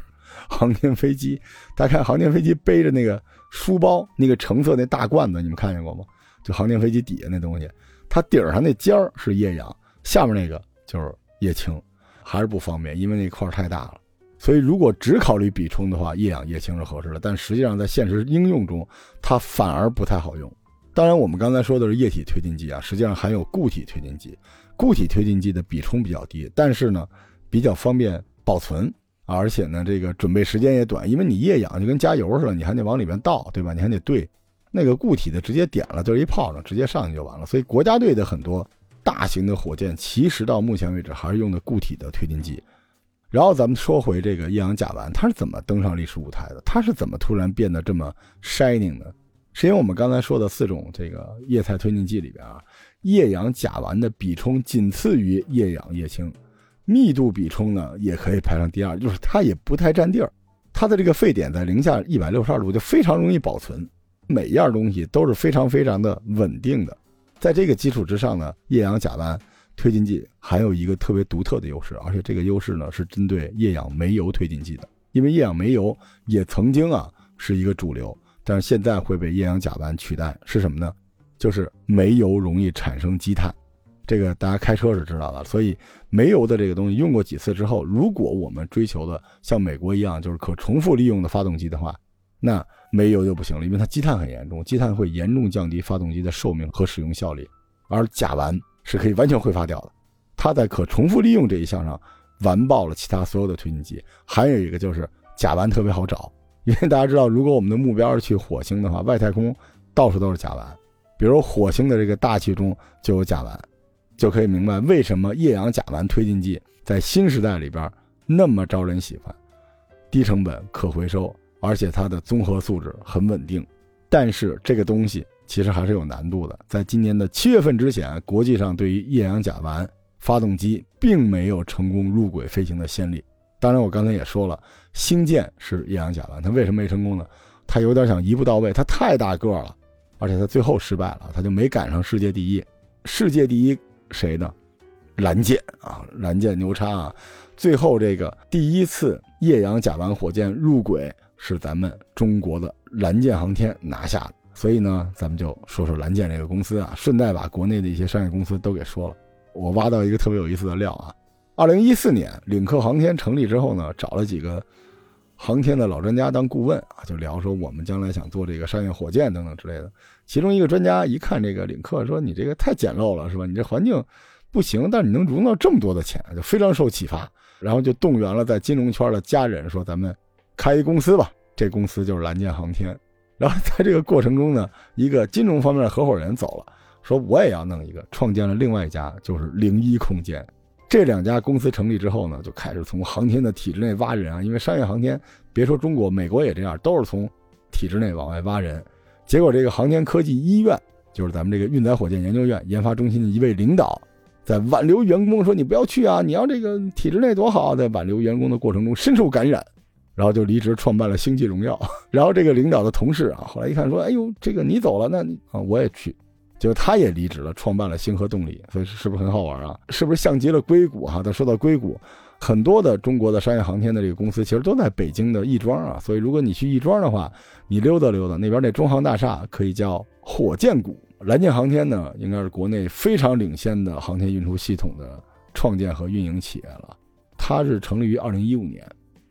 航天飞机，大家看航天飞机背着那个书包，那个橙色那大罐子，你们看见过吗？就航天飞机底下那东西，它顶上那尖儿是液氧，下面那个就是液氢，还是不方便，因为那块太大了。所以如果只考虑比冲的话，液氧液氢是合适的，但实际上在现实应用中它反而不太好用。当然我们刚才说的是液体推进剂啊，实际上还有固体推进剂。固体推进剂的比冲比较低，但是呢比较方便保存，而且呢这个准备时间也短，因为你液氧就跟加油似的，你还得往里面倒，对吧？你还得兑。那个固体的直接点了，就是一炮仗，直接上去就完了。所以国家队的很多大型的火箭其实到目前为止还是用的固体的推进剂。然后咱们说回这个液氧甲烷，它是怎么登上历史舞台的？它是怎么突然变得这么 shining 的？是因为我们刚才说的四种这个液态推进剂里边啊，液氧甲烷的比冲仅次于液氧液氢，密度比冲呢也可以排上第二，就是它也不太占地儿，它的这个沸点在零下一百六十二度就非常容易保存，每一样东西都是非常非常的稳定的。在这个基础之上呢，液氧甲烷推进剂还有一个特别独特的优势，而且这个优势呢是针对液氧煤油推进剂的，因为液氧煤油也曾经啊是一个主流，但是现在会被液氧甲烷取代，是什么呢？就是煤油容易产生积碳，这个大家开车是知道的，所以煤油的这个东西用过几次之后，如果我们追求的像美国一样就是可重复利用的发动机的话，那煤油就不行了，因为它积碳很严重，积碳会严重降低发动机的寿命和使用效率，而甲烷是可以完全挥发掉的，它在可重复利用这一项上完爆了其他所有的推进剂。还有一个就是甲烷特别好找，因为大家知道如果我们的目标是去火星的话，外太空到处都是甲烷，比如火星的这个大气中就有甲烷，就可以明白为什么液氧甲烷推进剂在新时代里边那么招人喜欢，低成本可回收，而且它的综合素质很稳定。但是这个东西其实还是有难度的，在今年的七月份之前，国际上对于液氧甲烷发动机并没有成功入轨飞行的先例。当然我刚才也说了，星舰是液氧甲烷，它为什么没成功呢？它有点想一步到位，它太大个了，而且它最后失败了，它就没赶上世界第一。世界第一谁呢？蓝箭啊，蓝箭牛叉啊！最后这个第一次液氧甲烷火箭入轨是咱们中国的蓝箭航天拿下的，所以呢，咱们就说说蓝箭这个公司啊，顺带把国内的一些商业公司都给说了。我挖到一个特别有意思的料啊，二零一四年领克航天成立之后呢，找了几个航天的老专家当顾问啊，就聊说我们将来想做这个商业火箭等等之类的。其中一个专家一看这个领克，说你这个太简陋了，是吧？你这环境不行，但你能融到这么多的钱，就非常受启发。然后就动员了在金融圈的家人，说咱们开一公司吧。这公司就是蓝箭航天。然后在这个过程中呢，一个金融方面的合伙人走了，说我也要弄一个，创建了另外一家，就是零一空间。这两家公司成立之后呢，就开始从航天的体制内挖人啊，因为商业航天别说中国，美国也这样，都是从体制内往外挖人。结果这个航天科技医院，就是咱们这个运载火箭研究院研发中心的一位领导，在挽留员工说你不要去啊，你要这个体制内多好，在挽留员工的过程中深受感染，然后就离职创办了星际荣耀。然后这个领导的同事啊，后来一看说，哎呦，这个你走了，那你啊我也去，结果他也离职了，创办了星河动力。所以是不是很好玩啊？是不是像极了硅谷哈、啊？但说到硅谷，很多的中国的商业航天的这个公司其实都在北京的亦庄啊。所以如果你去亦庄的话，你溜达溜达，那边那中航大厦可以叫火箭谷。蓝箭航天呢，应该是国内非常领先的航天运输系统的创建和运营企业了。它是成立于二零一五年，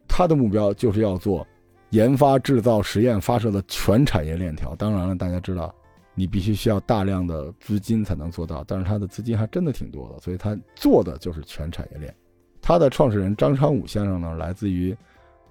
它的目标就是要做研发、制造、实验、发射的全产业链条。当然了，大家知道你必须需要大量的资金才能做到，但是它的资金还真的挺多的，所以它做的就是全产业链。它的创始人张昌武先生呢，来自于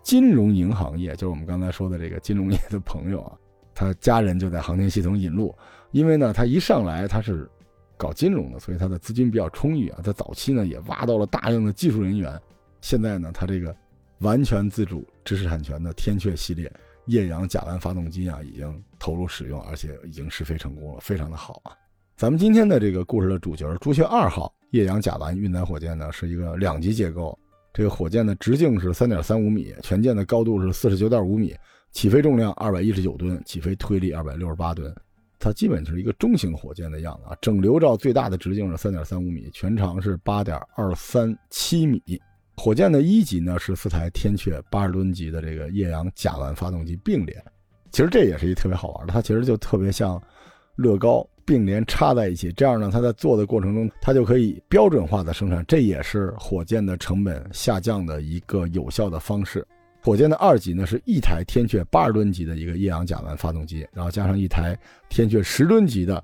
金融银行业，就是我们刚才说的这个金融业的朋友啊，他家人就在航天系统引路。因为呢，他一上来他是搞金融的，所以他的资金比较充裕啊。在早期呢，也挖到了大量的技术人员。现在呢，他这个完全自主知识产权的天阙系列液氧甲烷发动机啊，已经投入使用，而且已经试飞成功了，非常的好啊。咱们今天的这个故事的主角朱雀二号液氧甲烷运载火箭呢，是一个两级结构。这个火箭的直径是 三点三五米，全舰的高度是 四十九点五米，起飞重量二百一十九吨，起飞推力二百六十八吨。它基本是一个中型火箭的样子啊。整流罩最大的直径是 三点三五米，全长是 八点二三七米。火箭的一级呢，是四台天阙八十吨级的这个液氧甲烷发动机并联。其实这也是一特别好玩的，它其实就特别像乐高并联插在一起，这样呢，它在做的过程中它就可以标准化的生产，这也是火箭的成本下降的一个有效的方式。火箭的二级呢，是一台天阙八十吨级的一个液氧甲烷发动机，然后加上一台天阙十吨级的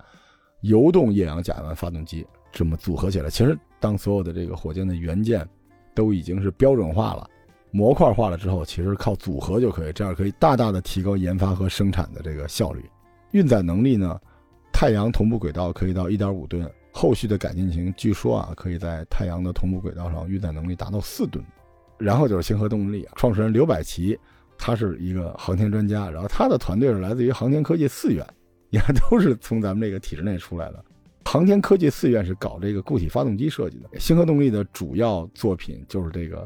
游动液氧甲烷发动机，这么组合起来。其实当所有的这个火箭的元件都已经是标准化了，模块化了之后，其实靠组合就可以，这样可以大大的提高研发和生产的这个效率。运载能力呢，太阳同步轨道可以到 一点五吨，后续的改进型据说啊，可以在太阳的同步轨道上运载能力达到四吨。然后就是星河动力，创始人刘百奇，他是一个航天专家，然后他的团队是来自于航天科技四院，也都是从咱们这个体制内出来的。航天科技四院是搞这个固体发动机设计的。星河动力的主要作品就是这个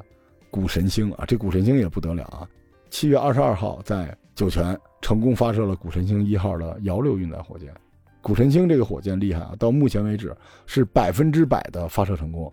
谷神星啊，这谷神星也不得了啊！七月二十二号在酒泉成功发射了谷神星一号的遥六运载火箭。谷神星这个火箭厉害啊，到目前为止是百分之百的发射成功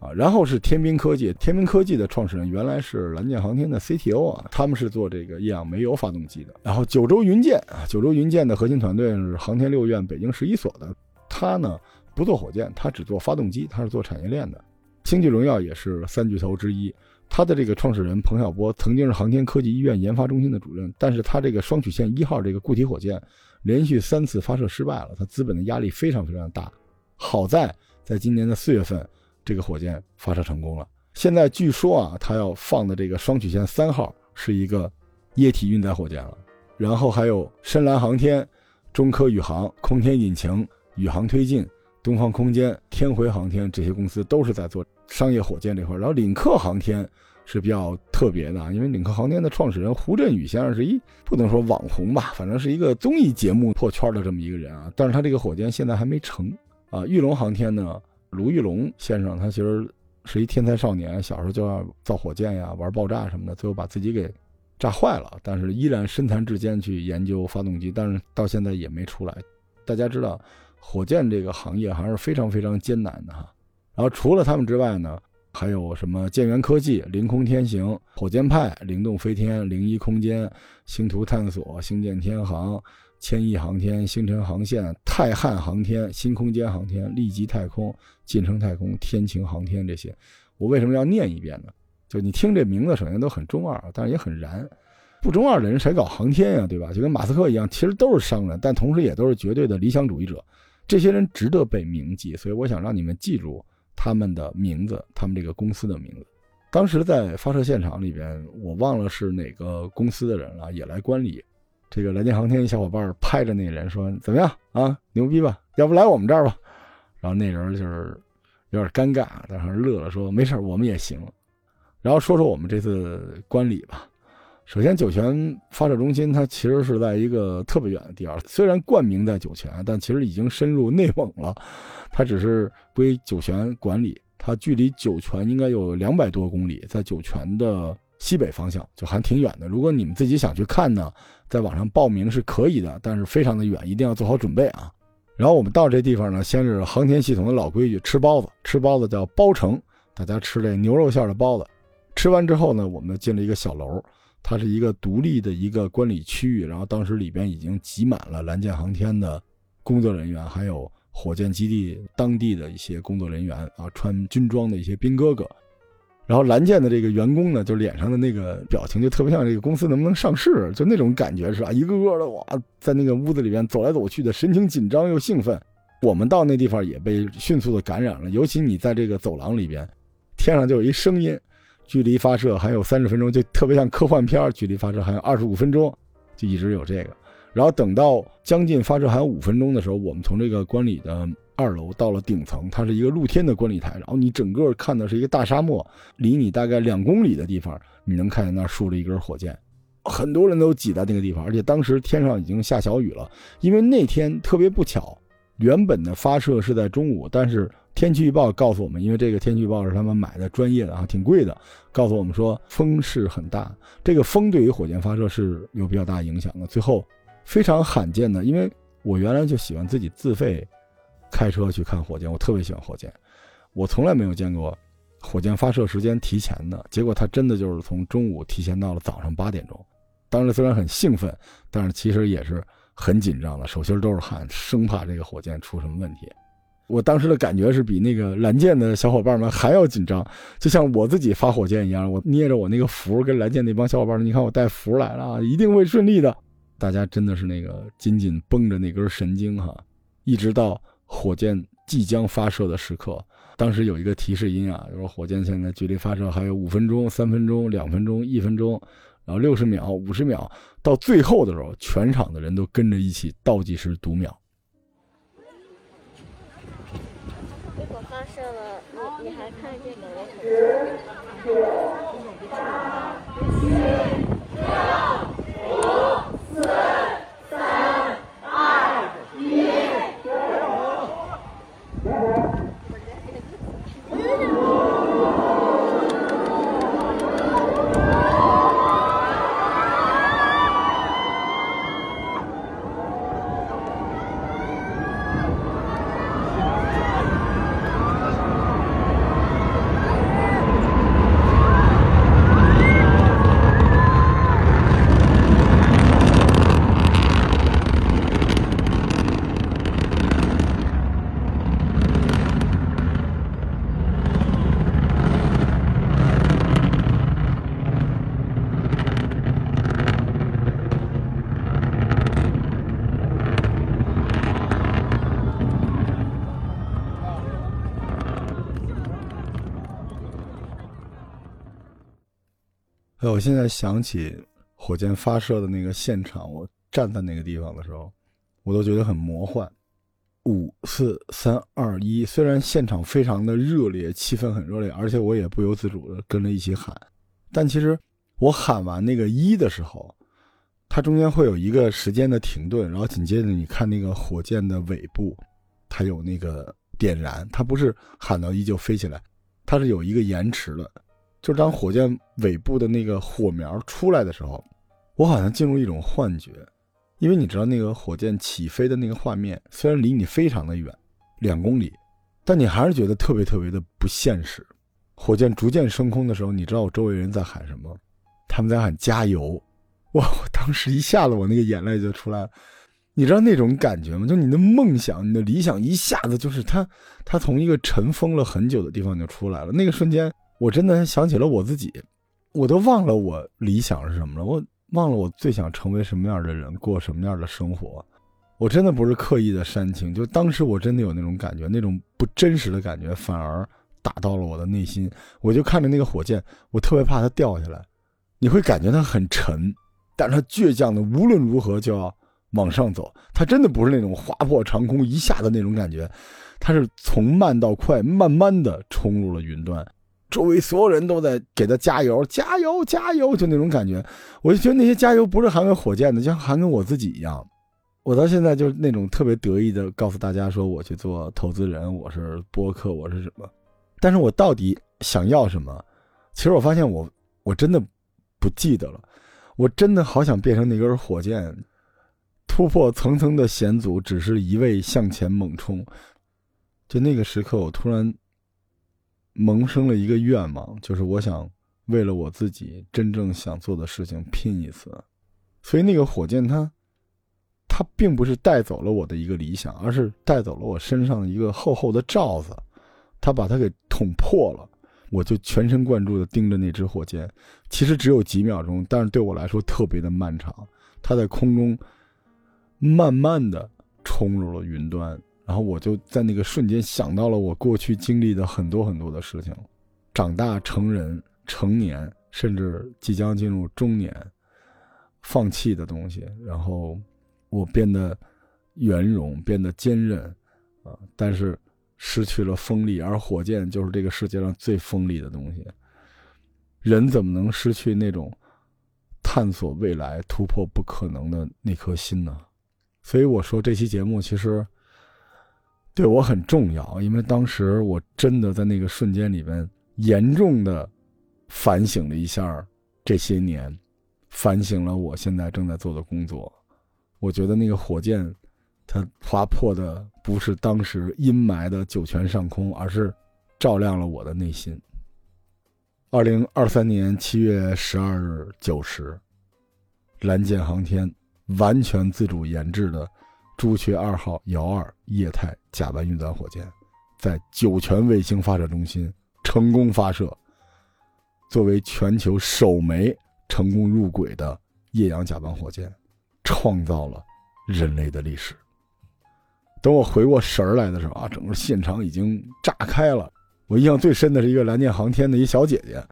啊。然后是天滨科技，天滨科技的创始人原来是蓝箭航天的 C T O 啊，他们是做这个液氧煤油发动机的。然后九州云舰啊，九州云舰的核心团队是航天六院北京十一所的。他呢不做火箭，他只做发动机，他是做产业链的。星际荣耀也是三巨头之一，他的这个创始人彭晓波曾经是航天科技医院研发中心的主任，但是他这个双曲线一号这个固体火箭连续三次发射失败了，他资本的压力非常非常大。好在在今年的四月份，这个火箭发射成功了。现在据说啊，他要放的这个双曲线三号是一个液体运载火箭了。然后还有深蓝航天、中科宇航、空天引擎、宇航推进、东方空间、天回航天，这些公司都是在做商业火箭这块。然后领克航天是比较特别的，因为领克航天的创始人胡振宇先生是一不能说网红吧，反正是一个综艺节目破圈的这么一个人啊。但是他这个火箭现在还没成啊。玉龙航天呢，卢玉龙先生他其实是一天才少年，小时候就要造火箭呀、玩爆炸什么的，最后把自己给炸坏了，但是依然身残志坚去研究发动机，但是到现在也没出来。大家知道火箭这个行业还是非常非常艰难的哈。然后除了他们之外呢，还有什么建元科技、凌空天行、火箭派、灵动飞天、零一空间、星图探索、星舰天航、千亿航天、星辰航线、泰汉航天、新空间航天、立极太空、进程太空、天晴航天。这些我为什么要念一遍呢？就你听这名字首先都很中二，但是也很燃。不中二的人谁搞航天呀，对吧？就跟马斯克一样，其实都是商人，但同时也都是绝对的理想主义者。这些人值得被铭记，所以我想让你们记住他们的名字，他们这个公司的名字。当时在发射现场里边，我忘了是哪个公司的人了，也来观礼。这个蓝箭航天小伙伴拍着那人说：“怎么样啊，牛逼吧？要不来我们这儿吧？”然后那人就是有点尴尬，但是乐了说：“没事，我们也行。”然后说说我们这次观礼吧。首先，酒泉发射中心它其实是在一个特别远的地方，虽然冠名在酒泉，但其实已经深入内蒙了，它只是归酒泉管理。它距离酒泉应该有两百多公里，在酒泉的西北方向，就还挺远的。如果你们自己想去看呢，在网上报名是可以的，但是非常的远，一定要做好准备啊。然后我们到这地方呢，先是航天系统的老规矩，吃包子，吃包子叫包城，大家吃这牛肉馅的包子。吃完之后呢，我们进了一个小楼，它是一个独立的一个观礼区域，然后当时里边已经挤满了蓝箭航天的工作人员，还有火箭基地当地的一些工作人员啊，穿军装的一些兵哥哥。然后蓝箭的这个员工呢，就脸上的那个表情就特别像这个公司能不能上市，就那种感觉是啊，一个个的哇，在那个屋子里边走来走去的，神情紧张又兴奋。我们到那地方也被迅速的感染了，尤其你在这个走廊里边，天上就有一声音。距离发射还有三十分钟，就特别像科幻片，距离发射还有二十五分钟，就一直有这个。然后等到将近发射还有五分钟的时候，我们从这个观礼的二楼到了顶层，它是一个露天的观礼台，然后你整个看的是一个大沙漠，离你大概两公里的地方，你能看见那竖着一根火箭。很多人都挤在那个地方，而且当时天上已经下小雨了，因为那天特别不巧，原本的发射是在中午，但是天气预报告诉我们，因为这个天气预报是他们买的专业的啊，挺贵的，告诉我们说风势很大，这个风对于火箭发射是有比较大影响的。最后非常罕见的，因为我原来就喜欢自己自费开车去看火箭，我特别喜欢火箭，我从来没有见过火箭发射时间提前的，结果它真的就是从中午提前到了早上八点钟。当时虽然很兴奋，但是其实也是很紧张的，手心都是汗，生怕这个火箭出什么问题。我当时的感觉是比那个蓝箭的小伙伴们还要紧张，就像我自己发火箭一样，我捏着我那个符跟蓝箭那帮小伙伴们，你看我带符来了，一定会顺利的。大家真的是那个紧紧绷着那根神经哈，一直到火箭即将发射的时刻，当时有一个提示音啊，就是火箭现在距离发射还有五分钟、三分钟、两分钟、一分钟，然后六十秒、五十秒，到最后的时候，全场的人都跟着一起倒计时读秒。如果发射了，你你还看见哪位同学？我现在想起火箭发射的那个现场，我站在那个地方的时候，我都觉得很魔幻。五四三二一，虽然现场非常的热烈，气氛很热烈，而且我也不由自主的跟着一起喊，但其实我喊完那个一的时候，它中间会有一个时间的停顿，然后紧接着你看那个火箭的尾部，它有那个点燃，它不是喊到一就飞起来，它是有一个延迟的。就当火箭尾部的那个火苗出来的时候，我好像进入一种幻觉，因为你知道那个火箭起飞的那个画面，虽然离你非常的远，两公里，但你还是觉得特别特别的不现实。火箭逐渐升空的时候，你知道我周围人在喊什么？他们在喊加油！哇，我当时一下子我那个眼泪就出来了。你知道那种感觉吗？就你的梦想，你的理想一下子就是它，它从一个尘封了很久的地方就出来了。那个瞬间我真的想起了我自己，我都忘了我理想是什么了，我忘了我最想成为什么样的人，过什么样的生活。我真的不是刻意的煽情，就当时我真的有那种感觉，那种不真实的感觉反而打到了我的内心。我就看着那个火箭，我特别怕它掉下来，你会感觉它很沉，但是它倔强的无论如何就要往上走。它真的不是那种划破长空一下的那种感觉，它是从慢到快，慢慢的冲入了云端，周围所有人都在给他加油加油加油，就那种感觉。我就觉得那些加油不是喊给火箭的，像喊给我自己一样。我到现在就是那种特别得意的告诉大家说我去做投资人，我是播客，我是什么，但是我到底想要什么，其实我发现我我真的不记得了。我真的好想变成那根火箭，突破层层的险阻，只是一味向前猛冲。就那个时刻，我突然萌生了一个愿望，就是我想为了我自己真正想做的事情拼一次。所以那个火箭它它并不是带走了我的一个理想，而是带走了我身上一个厚厚的罩子，它把它给捅破了。我就全神贯注的盯着那只火箭，其实只有几秒钟，但是对我来说特别的漫长。它在空中慢慢的冲入了云端，然后我就在那个瞬间想到了我过去经历的很多很多的事情，长大成人成年，甚至即将进入中年，放弃的东西，然后我变得圆融，变得坚韧啊、呃，但是失去了锋利，而火箭就是这个世界上最锋利的东西。人怎么能失去那种探索未来、突破不可能的那颗心呢？所以我说这期节目其实对我很重要，因为当时我真的在那个瞬间里面严重的反省了一下这些年，反省了我现在正在做的工作。我觉得那个火箭它划破的不是当时阴霾的酒泉上空，而是照亮了我的内心。二零二三年七月十二日九时，蓝箭航天完全自主研制的朱雀二号遥二液态甲烷运载火箭在酒泉卫星发射中心成功发射，作为全球首枚成功入轨的液氧甲烷火箭，创造了人类的历史。等我回过神儿来的时候啊，整个现场已经炸开了。我印象最深的是一个蓝箭航天的一小姐姐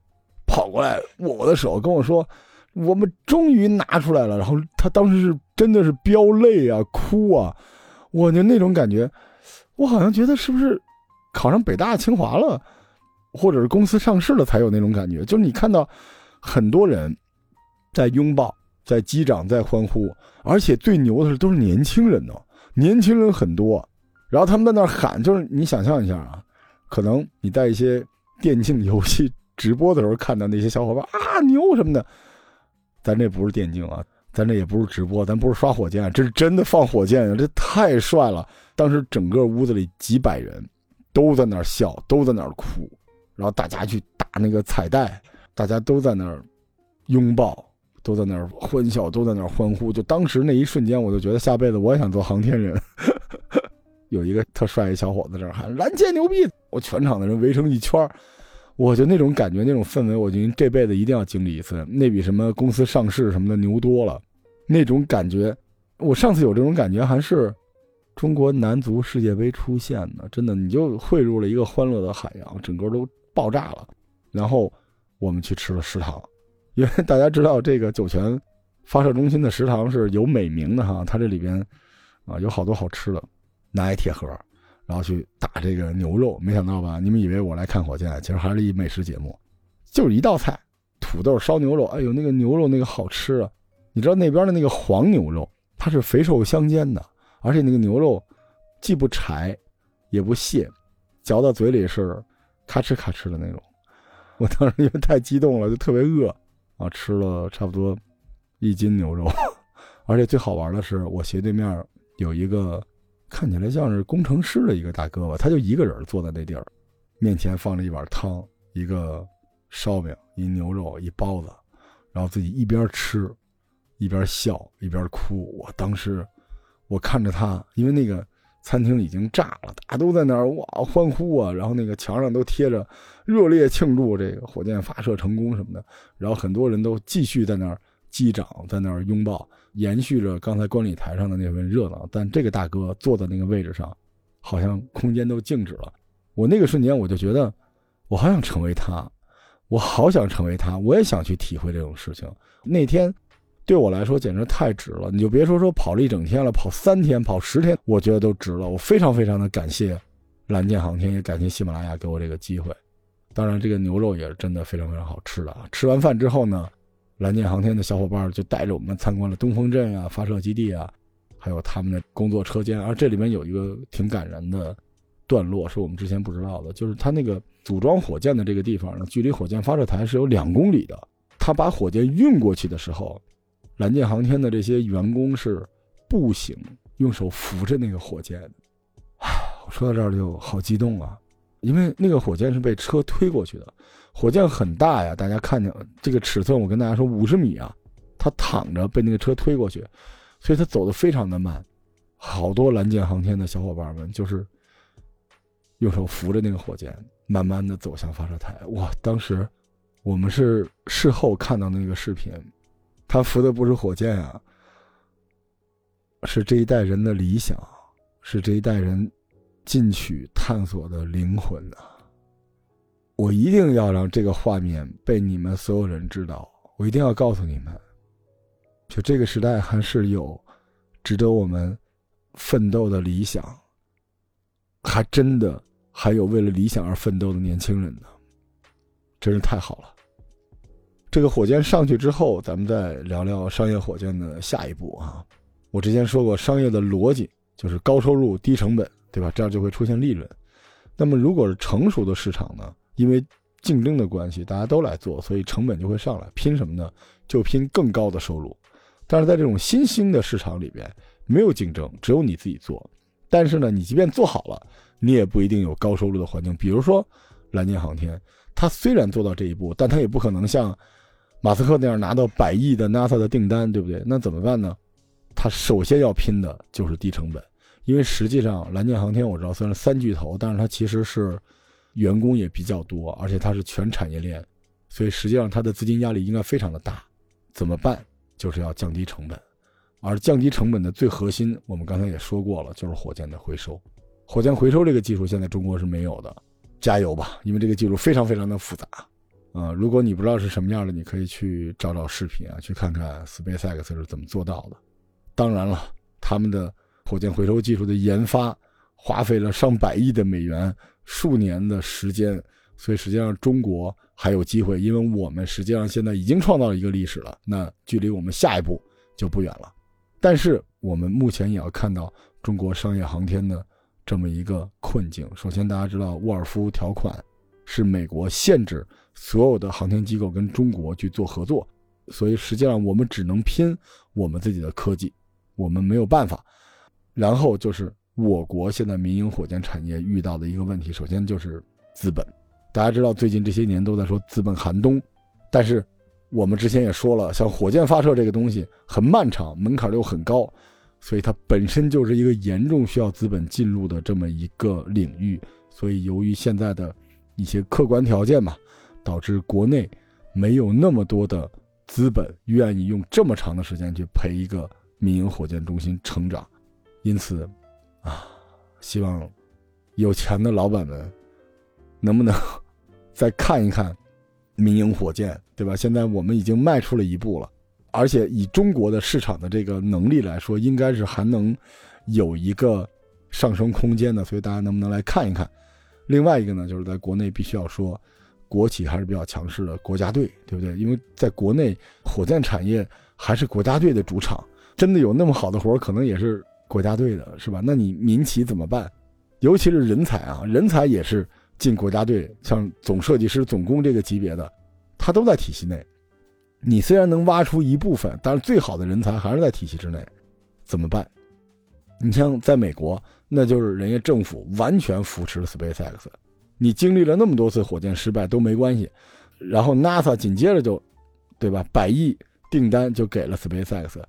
跑过来握我的手跟我说，我们终于拿出来了。然后他当时是真的是飙泪啊，哭啊，我就那种感觉，我好像觉得是不是考上北大清华了，或者是公司上市了才有那种感觉。就是你看到很多人在拥抱，在击掌，在欢呼，而且最牛的是都是年轻人呢，年轻人很多，然后他们在那喊，就是你想象一下啊，可能你在一些电竞游戏直播的时候看到那些小伙伴啊牛什么的，咱这不是电竞啊，咱这也不是直播，咱不是刷火箭，这是真的放火箭，这太帅了！当时整个屋子里几百人都在那儿笑，都在那儿哭，然后大家去打那个彩带，大家都在那儿拥抱，都在那儿欢笑，都在那儿欢呼。就当时那一瞬间，我就觉得下辈子我也想做航天人。有一个特帅的小伙子在那儿喊"蓝箭牛逼"，我全场的人围成一圈，我就那种感觉，那种氛围，我觉得这辈子一定要经历一次，那比什么公司上市什么的牛多了。那种感觉，我上次有这种感觉还是中国男足世界杯出现的，真的你就汇入了一个欢乐的海洋，整个都爆炸了。然后我们去吃了食堂，因为大家知道这个酒泉发射中心的食堂是有美名的哈，它这里边啊有好多好吃的，拿一铁盒。然后去打这个牛肉，没想到吧？你们以为我来看火箭，其实还是一美食节目，就是一道菜，土豆烧牛肉。哎呦，那个牛肉那个好吃啊！你知道那边的那个黄牛肉，它是肥瘦相间的，而且那个牛肉既不柴也不屑，嚼到嘴里是咔哧咔哧的那种。我当时因为太激动了，就特别饿啊，吃了差不多一斤牛肉。而且最好玩的是，我斜对面有一个。看起来像是工程师的一个大哥吧，他就一个人坐在那地儿，面前放着一碗汤，一个烧饼，一牛肉，一包子，然后自己一边吃一边笑一边哭。我当时我看着他，因为那个餐厅已经炸了，大家都在那儿哇欢呼啊，然后那个墙上都贴着热烈庆祝这个火箭发射成功什么的，然后很多人都继续在那儿击掌，在那儿拥抱，延续着刚才观礼台上的那份热闹。但这个大哥坐在那个位置上，好像空间都静止了。我那个瞬间我就觉得我好想成为他，我好想成为他，我也想去体会这种事情。那天对我来说简直太值了，你就别说说跑了一整天了，跑三天跑十天我觉得都值了。我非常非常的感谢蓝箭航天，也感谢喜马拉雅给我这个机会。当然这个牛肉也是真的非常非常好吃的。吃完饭之后呢，蓝箭航天的小伙伴就带着我们参观了东风镇啊、发射基地啊，还有他们的工作车间。而这里面有一个挺感人的段落，是我们之前不知道的，就是他那个组装火箭的这个地方呢，距离火箭发射台是有两公里的。他把火箭运过去的时候，蓝箭航天的这些员工是步行，用手扶着那个火箭。唉，我说到这儿就好激动啊，因为那个火箭是被车推过去的。火箭很大呀，大家看见这个尺寸，我跟大家说五十米啊，他躺着被那个车推过去，所以他走得非常的慢。好多蓝箭航天的小伙伴们就是用手扶着那个火箭慢慢的走向发射台。哇，当时我们是事后看到那个视频，他扶的不是火箭啊，是这一代人的理想，是这一代人进取探索的灵魂啊。我一定要让这个画面被你们所有人知道，我一定要告诉你们，就这个时代还是有值得我们奋斗的理想，还真的还有为了理想而奋斗的年轻人呢，真是太好了。这个火箭上去之后，咱们再聊聊商业火箭的下一步啊。我之前说过，商业的逻辑就是高收入低成本，对吧？这样就会出现利润。那么如果是成熟的市场呢，因为竞争的关系，大家都来做，所以成本就会上来，拼什么呢？就拼更高的收入。但是在这种新兴的市场里边，没有竞争，只有你自己做。但是呢，你即便做好了，你也不一定有高收入的环境。比如说蓝箭航天，他虽然做到这一步，但他也不可能像马斯克那样拿到百亿的 NASA 的订单，对不对？那怎么办呢？他首先要拼的就是低成本。因为实际上蓝箭航天我知道虽然三巨头，但是它其实是员工也比较多，而且它是全产业链，所以实际上它的资金压力应该非常的大。怎么办？就是要降低成本。而降低成本的最核心，我们刚才也说过了，就是火箭的回收。火箭回收这个技术现在中国是没有的，加油吧，因为这个技术非常非常的复杂。呃，如果你不知道是什么样的，你可以去找找视频啊，去看看 SpaceX 是怎么做到的。当然了，他们的火箭回收技术的研发花费了上百亿的美元，数年的时间，所以实际上中国还有机会，因为我们实际上现在已经创造了一个历史了，那距离我们下一步就不远了。但是我们目前也要看到中国商业航天的这么一个困境。首先大家知道沃尔夫条款是美国限制所有的航天机构跟中国去做合作，所以实际上我们只能拼我们自己的科技，我们没有办法。然后就是我国现在民营火箭产业遇到的一个问题，首先就是资本。大家知道最近这些年都在说资本寒冬，但是我们之前也说了，像火箭发射这个东西很漫长，门槛又很高，所以它本身就是一个严重需要资本进入的这么一个领域。所以由于现在的一些客观条件嘛，导致国内没有那么多的资本愿意用这么长的时间去陪一个民营火箭中心成长。因此啊，希望有钱的老板们能不能再看一看民营火箭，对吧？现在我们已经迈出了一步了，而且以中国的市场的这个能力来说，应该是还能有一个上升空间的，所以大家能不能来看一看。另外一个呢，就是在国内必须要说国企还是比较强势的，国家队，对不对？因为在国内火箭产业还是国家队的主场，真的有那么好的活可能也是国家队的，是吧？那你民企怎么办？尤其是人才啊，人才也是进国家队，像总设计师、总工这个级别的，他都在体系内。你虽然能挖出一部分，但是最好的人才还是在体系之内，怎么办？你像在美国，那就是人家政府完全扶持 SpaceX， 你经历了那么多次火箭失败都没关系，然后 NASA 紧接着就，对吧？百亿订单就给了 SpaceX。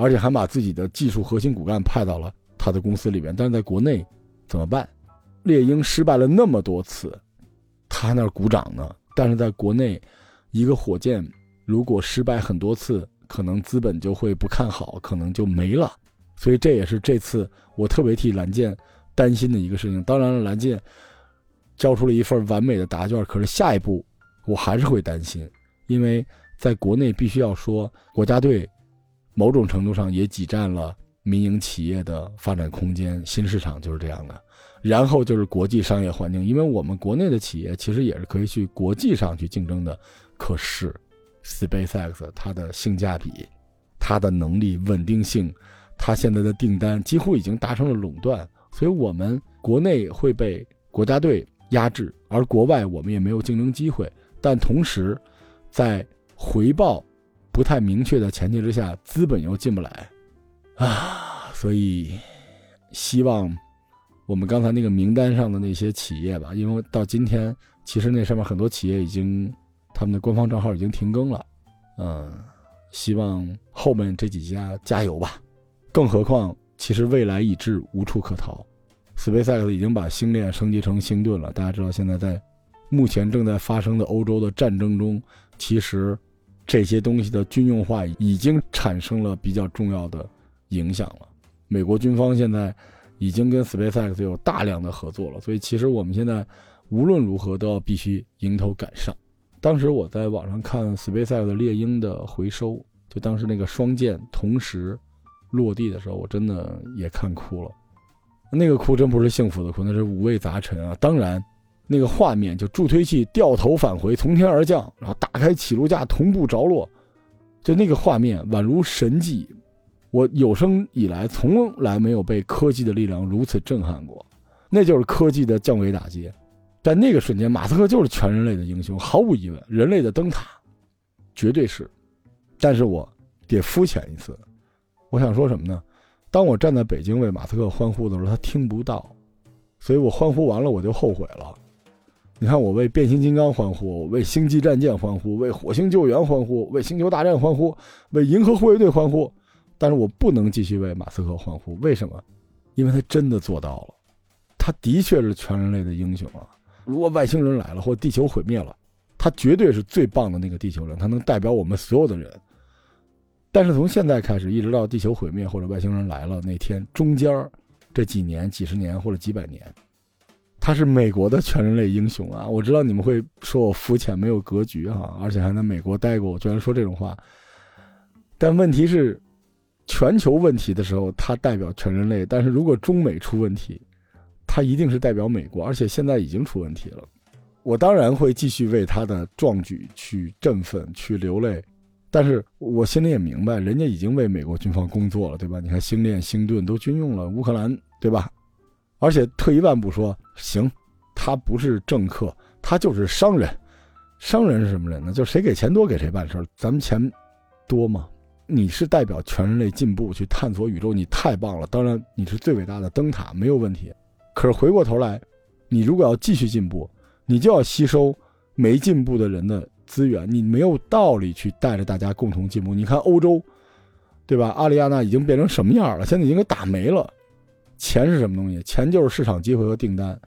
而且还把自己的技术核心骨干派到了他的公司里面，但是在国内怎么办？猎鹰失败了那么多次，他还那儿鼓掌呢。但是在国内，一个火箭如果失败很多次，可能资本就会不看好，可能就没了。所以这也是这次我特别替蓝箭担心的一个事情。当然了，蓝箭交出了一份完美的答卷，可是下一步我还是会担心，因为在国内必须要说国家队某种程度上也挤占了民营企业的发展空间，新市场就是这样的。然后就是国际商业环境，因为我们国内的企业其实也是可以去国际上去竞争的，可是 SpaceX 它的性价比、它的能力、稳定性，它现在的订单几乎已经达成了垄断，所以我们国内会被国家队压制，而国外我们也没有竞争机会。但同时在回报不太明确的前提之下，资本又进不来啊，所以希望我们刚才那个名单上的那些企业吧，因为到今天其实那上面很多企业已经他们的官方账号已经停更了，嗯，希望后面这几家加油吧。更何况其实未来已至，无处可逃， SpaceX 已经把星链升级成星盾了。大家知道现在在目前正在发生的欧洲的战争中，其实这些东西的军用化已经产生了比较重要的影响了。美国军方现在已经跟 SpaceX 有大量的合作了，所以其实我们现在无论如何都要必须迎头赶上。当时我在网上看 SpaceX 的猎鹰的回收，就当时那个双箭同时落地的时候，我真的也看哭了。那个哭真不是幸福的哭，那是五味杂陈啊。当然那个画面就助推器掉头返回，从天而降，然后打开起落架同步着落，就那个画面宛如神迹，我有生以来从来没有被科技的力量如此震撼过。那就是科技的降维打击。在那个瞬间，马斯克就是全人类的英雄，毫无疑问，人类的灯塔，绝对是。但是我得肤浅一次，我想说什么呢？当我站在北京为马斯克欢呼的时候，他听不到，所以我欢呼完了我就后悔了。你看，我为变形金刚欢呼，我为星际战舰欢呼，为火星救援欢呼，为星球大战欢呼，为银河护卫队欢呼，但是我不能继续为马斯克欢呼。为什么？因为他真的做到了，他的确是全人类的英雄啊！如果外星人来了或地球毁灭了，他绝对是最棒的那个地球人，他能代表我们所有的人。但是从现在开始一直到地球毁灭或者外星人来了那天，中间这几年几十年或者几百年，他是美国的全人类英雄啊！我知道你们会说我肤浅没有格局哈、啊，而且还在美国待过，我居然说这种话。但问题是，全球问题的时候，他代表全人类；但是如果中美出问题，他一定是代表美国，而且现在已经出问题了。我当然会继续为他的壮举去振奋去流泪，但是我心里也明白人家已经为美国军方工作了，对吧？你看星链星盾都军用了乌克兰，对吧？而且退一万步说，行，他不是政客，他就是商人。商人是什么人呢？就是谁给钱多给谁办事。咱们钱多吗？你是代表全人类进步去探索宇宙，你太棒了，当然你是最伟大的灯塔，没有问题。可是回过头来，你如果要继续进步，你就要吸收没进步的人的资源，你没有道理去带着大家共同进步。你看欧洲，对吧？阿里亚纳已经变成什么样了？现在已经给打没了。钱是什么东西？钱就是市场机会和订单。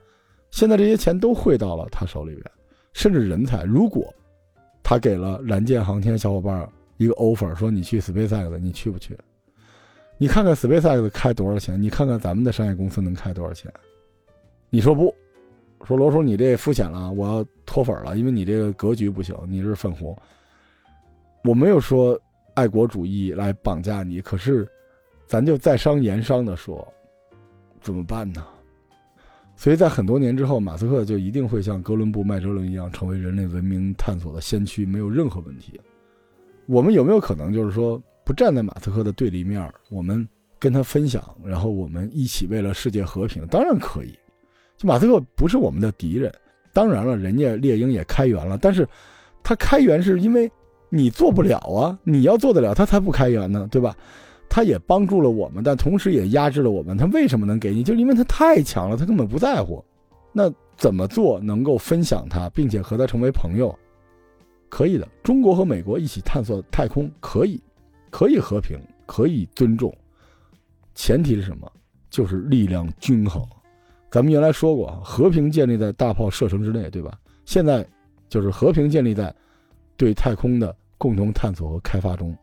现在这些钱都汇到了他手里边，甚至人才。如果他给了蓝箭航天小伙伴一个 offer， 说你去 SpaceX， 你去不去？你看看 SpaceX 开多少钱？你看看咱们的商业公司能开多少钱？你说不？说罗叔你这肤浅了，我要脱粉了，因为你这个格局不行，你是粉红。我没有说爱国主义来绑架你，可是咱就在商言商的说，怎么办呢？所以在很多年之后，马斯克就一定会像哥伦布、麦哲伦一样，成为人类文明探索的先驱，没有任何问题。我们有没有可能就是说不站在马斯克的对立面，我们跟他分享，然后我们一起为了世界和平？当然可以，就马斯克不是我们的敌人。当然了，人家猎鹰也开源了，但是他开源是因为你做不了啊，你要做得了他才不开源呢，对吧？他也帮助了我们，但同时也压制了我们。他为什么能给你？就是因为他太强了，他根本不在乎。那怎么做能够分享他，并且和他成为朋友？可以的，中国和美国一起探索太空，可以，可以和平，可以尊重。前提是什么？就是力量均衡。咱们原来说过，和平建立在大炮射程之内，对吧？现在就是和平建立在对太空的共同探索和开发中，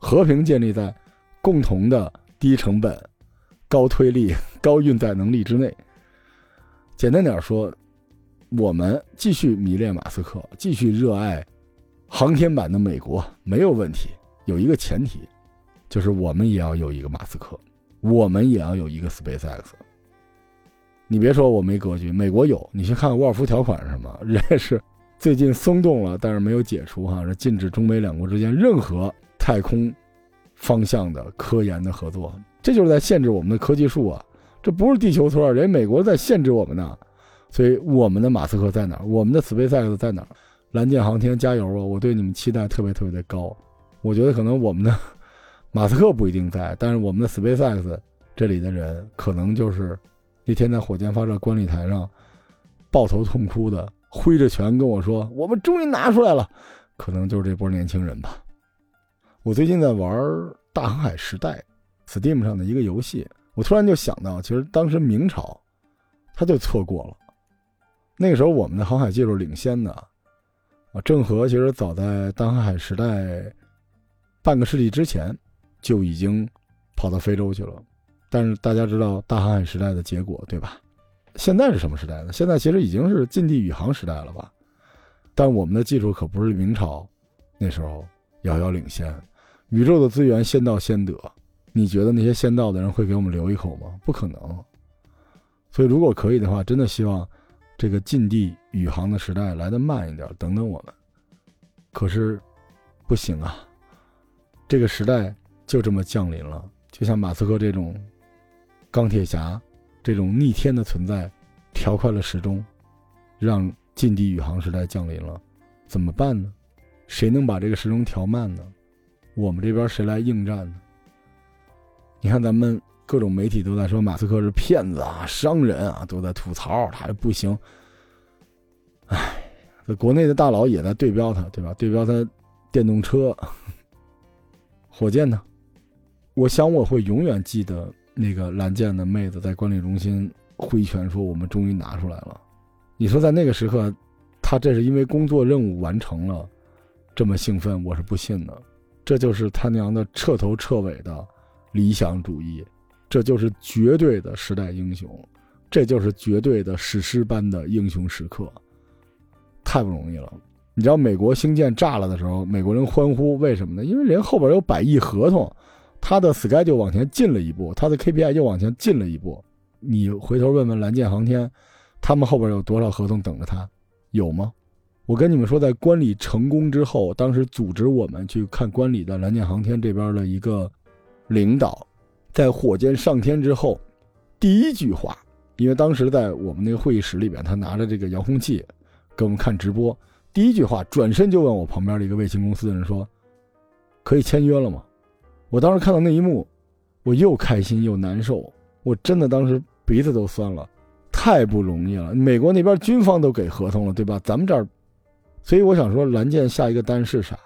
和平建立在共同的低成本、高推力、高运载能力之内。简单点说，我们继续迷恋马斯克，继续热爱航天版的美国，没有问题。有一个前提，就是我们也要有一个马斯克，我们也要有一个 SpaceX。你别说我没格局，美国有，你去看看沃尔夫条款是什么，人家是最近松动了，但是没有解除哈，禁止中美两国之间任何太空方向的科研的合作。这就是在限制我们的科技树啊，这不是地球村，人美国在限制我们呢。所以我们的马斯克在哪儿？我们的 SpaceX 在哪儿？蓝箭航天加油啊！我对你们期待特别特别的高。我觉得可能我们的马斯克不一定在，但是我们的 SpaceX 这里的人可能就是那天在火箭发射观礼台上抱头痛哭的，挥着拳跟我说我们终于拿出来了，可能就是这波年轻人吧。我最近在玩大航海时代 Steam 上的一个游戏，我突然就想到，其实当时明朝他就错过了，那个时候我们的航海技术领先的啊，郑和其实早在大航海时代半个世纪之前就已经跑到非洲去了，但是大家知道大航海时代的结果，对吧？现在是什么时代呢？现在其实已经是近地宇航时代了吧，但我们的技术可不是明朝那时候遥遥领先。宇宙的资源先到先得，你觉得那些先到的人会给我们留一口吗？不可能。所以如果可以的话，真的希望这个近地宇航的时代来得慢一点，等等我们。可是不行啊，这个时代就这么降临了。就像马斯克这种钢铁侠这种逆天的存在，调快了时钟，让近地宇航时代降临了。怎么办呢？谁能把这个时钟调慢呢？我们这边谁来应战呢？你看咱们各种媒体都在说马斯克是骗子啊、商人啊，都在吐槽他不行。唉，国内的大佬也在对标他，对吧？对标他电动车、火箭呢。我想我会永远记得那个蓝箭的妹子在观礼中心挥拳说我们终于拿出来了。你说在那个时刻，他这是因为工作任务完成了这么兴奋，我是不信的。这就是他娘的彻头彻尾的理想主义，这就是绝对的时代英雄，这就是绝对的史诗般的英雄时刻，太不容易了。你知道美国星舰炸了的时候，美国人欢呼，为什么呢？因为人后边有百亿合同，他的 Sky 就往前进了一步，他的 K P I 就往前进了一步。你回头问问蓝箭航天，他们后边有多少合同等着他？有吗？我跟你们说，在观礼成功之后，当时组织我们去看观礼的蓝箭航天这边的一个领导，在火箭上天之后第一句话，因为当时在我们那个会议室里边，他拿着这个遥控器给我们看直播，第一句话转身就问我旁边的一个卫星公司的人说，可以签约了吗？我当时看到那一幕，我又开心又难受，我真的当时鼻子都酸了，太不容易了。美国那边军方都给合同了，对吧？咱们这儿，所以我想说，蓝箭下一个单是啥？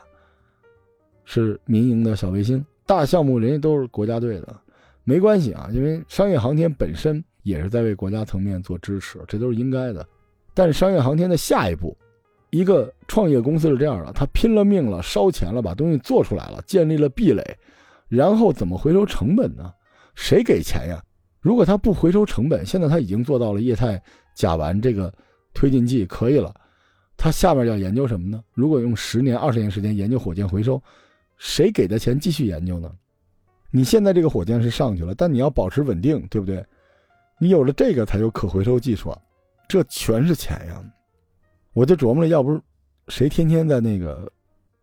是民营的小卫星，大项目人家都是国家队的，没关系啊，因为商业航天本身也是在为国家层面做支持，这都是应该的。但是商业航天的下一步，一个创业公司是这样的，他拼了命了，烧钱了，把东西做出来了，建立了壁垒，然后怎么回收成本呢？谁给钱呀？如果他不回收成本，现在他已经做到了液态甲烷这个推进剂可以了，他下面要研究什么呢？如果用十年二十年时间研究火箭回收，谁给的钱继续研究呢？你现在这个火箭是上去了，但你要保持稳定，对不对？你有了这个才有可回收技术啊，这全是钱呀。我就琢磨了，要不是谁天天在那个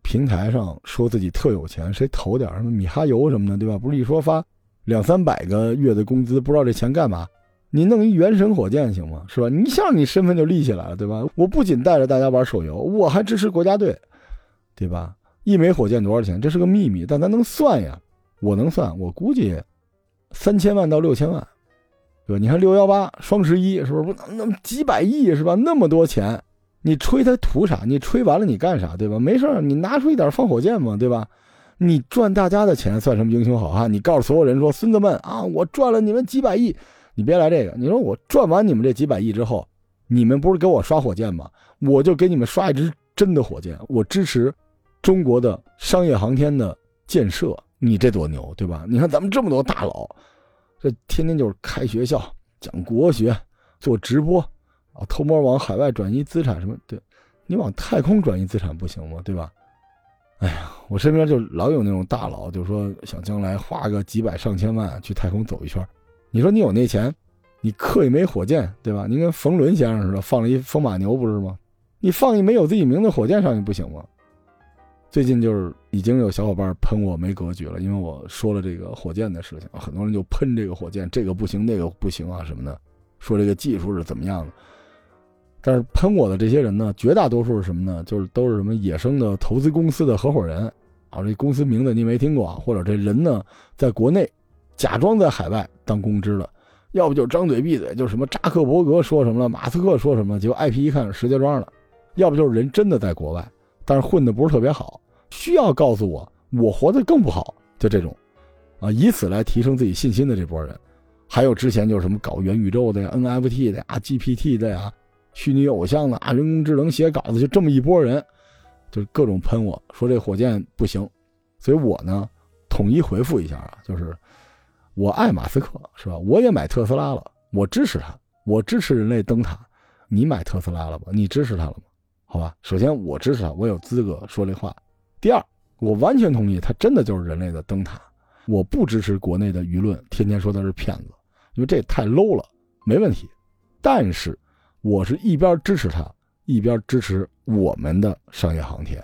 平台上说自己特有钱，谁投点什么米哈游什么的，对吧？不是一说发两三百个月的工资，不知道这钱干嘛？你弄一原神火箭行吗？是吧？你一下你身份就立起来了，对吧？我不仅带着大家玩手游，我还支持国家队，对吧？一枚火箭多少钱？这是个秘密，但咱能算呀。我能算，我估计三千万到六千万，对吧？你看六幺八、双十一，是不是那么几百亿，是吧？那么多钱，你吹它图啥？你吹完了你干啥，对吧？没事，你拿出一点放火箭嘛，对吧？你赚大家的钱算什么英雄好汉？你告诉所有人说，孙子们啊，我赚了你们几百亿，你别来这个。你说我赚完你们这几百亿之后，你们不是给我刷火箭吗？我就给你们刷一支真的火箭，我支持中国的商业航天的建设，你这多牛，对吧？你看咱们这么多大佬，这天天就是开学校、讲国学、做直播啊，偷摸往海外转移资产什么，对，你往太空转移资产不行吗？对吧？哎呀，我身边就老有那种大佬，就说想将来花个几百上千万去太空走一圈。你说你有那钱，你刻一枚火箭，对吧？你跟冯仑先生似的，放了一风马牛不是吗？你放一枚有自己名字的火箭上去不行吗？最近就是已经有小伙伴喷我没格局了，因为我说了这个火箭的事情，很多人就喷这个火箭，这个不行那个不行啊什么的，说这个技术是怎么样的。但是喷我的这些人呢，绝大多数是什么呢？就是都是什么野生的投资公司的合伙人啊，这公司名字你没听过啊，或者这人呢在国内假装在海外当公知了，要不就张嘴闭嘴，就什么扎克伯格说什么了，马斯克说什么，结果 I P 一看石家庄了，要不就是人真的在国外，但是混得不是特别好，需要告诉我我活得更不好，就这种啊，以此来提升自己信心的这波人。还有之前就是什么搞元宇宙的呀 N F T 的呀 G P T 的呀，虚拟偶像的啊，人工智能写稿子，就这么一波人，就是各种喷我说这火箭不行。所以我呢统一回复一下啊，就是我爱马斯克，是吧？我也买特斯拉了，我支持他，我支持人类灯塔。你买特斯拉了吗？你支持他了吗？好吧，首先我支持他，我有资格说这话。第二，我完全同意他真的就是人类的灯塔，我不支持国内的舆论天天说他是骗子，因为这太 low 了，没问题。但是我是一边支持他，一边支持我们的商业航天，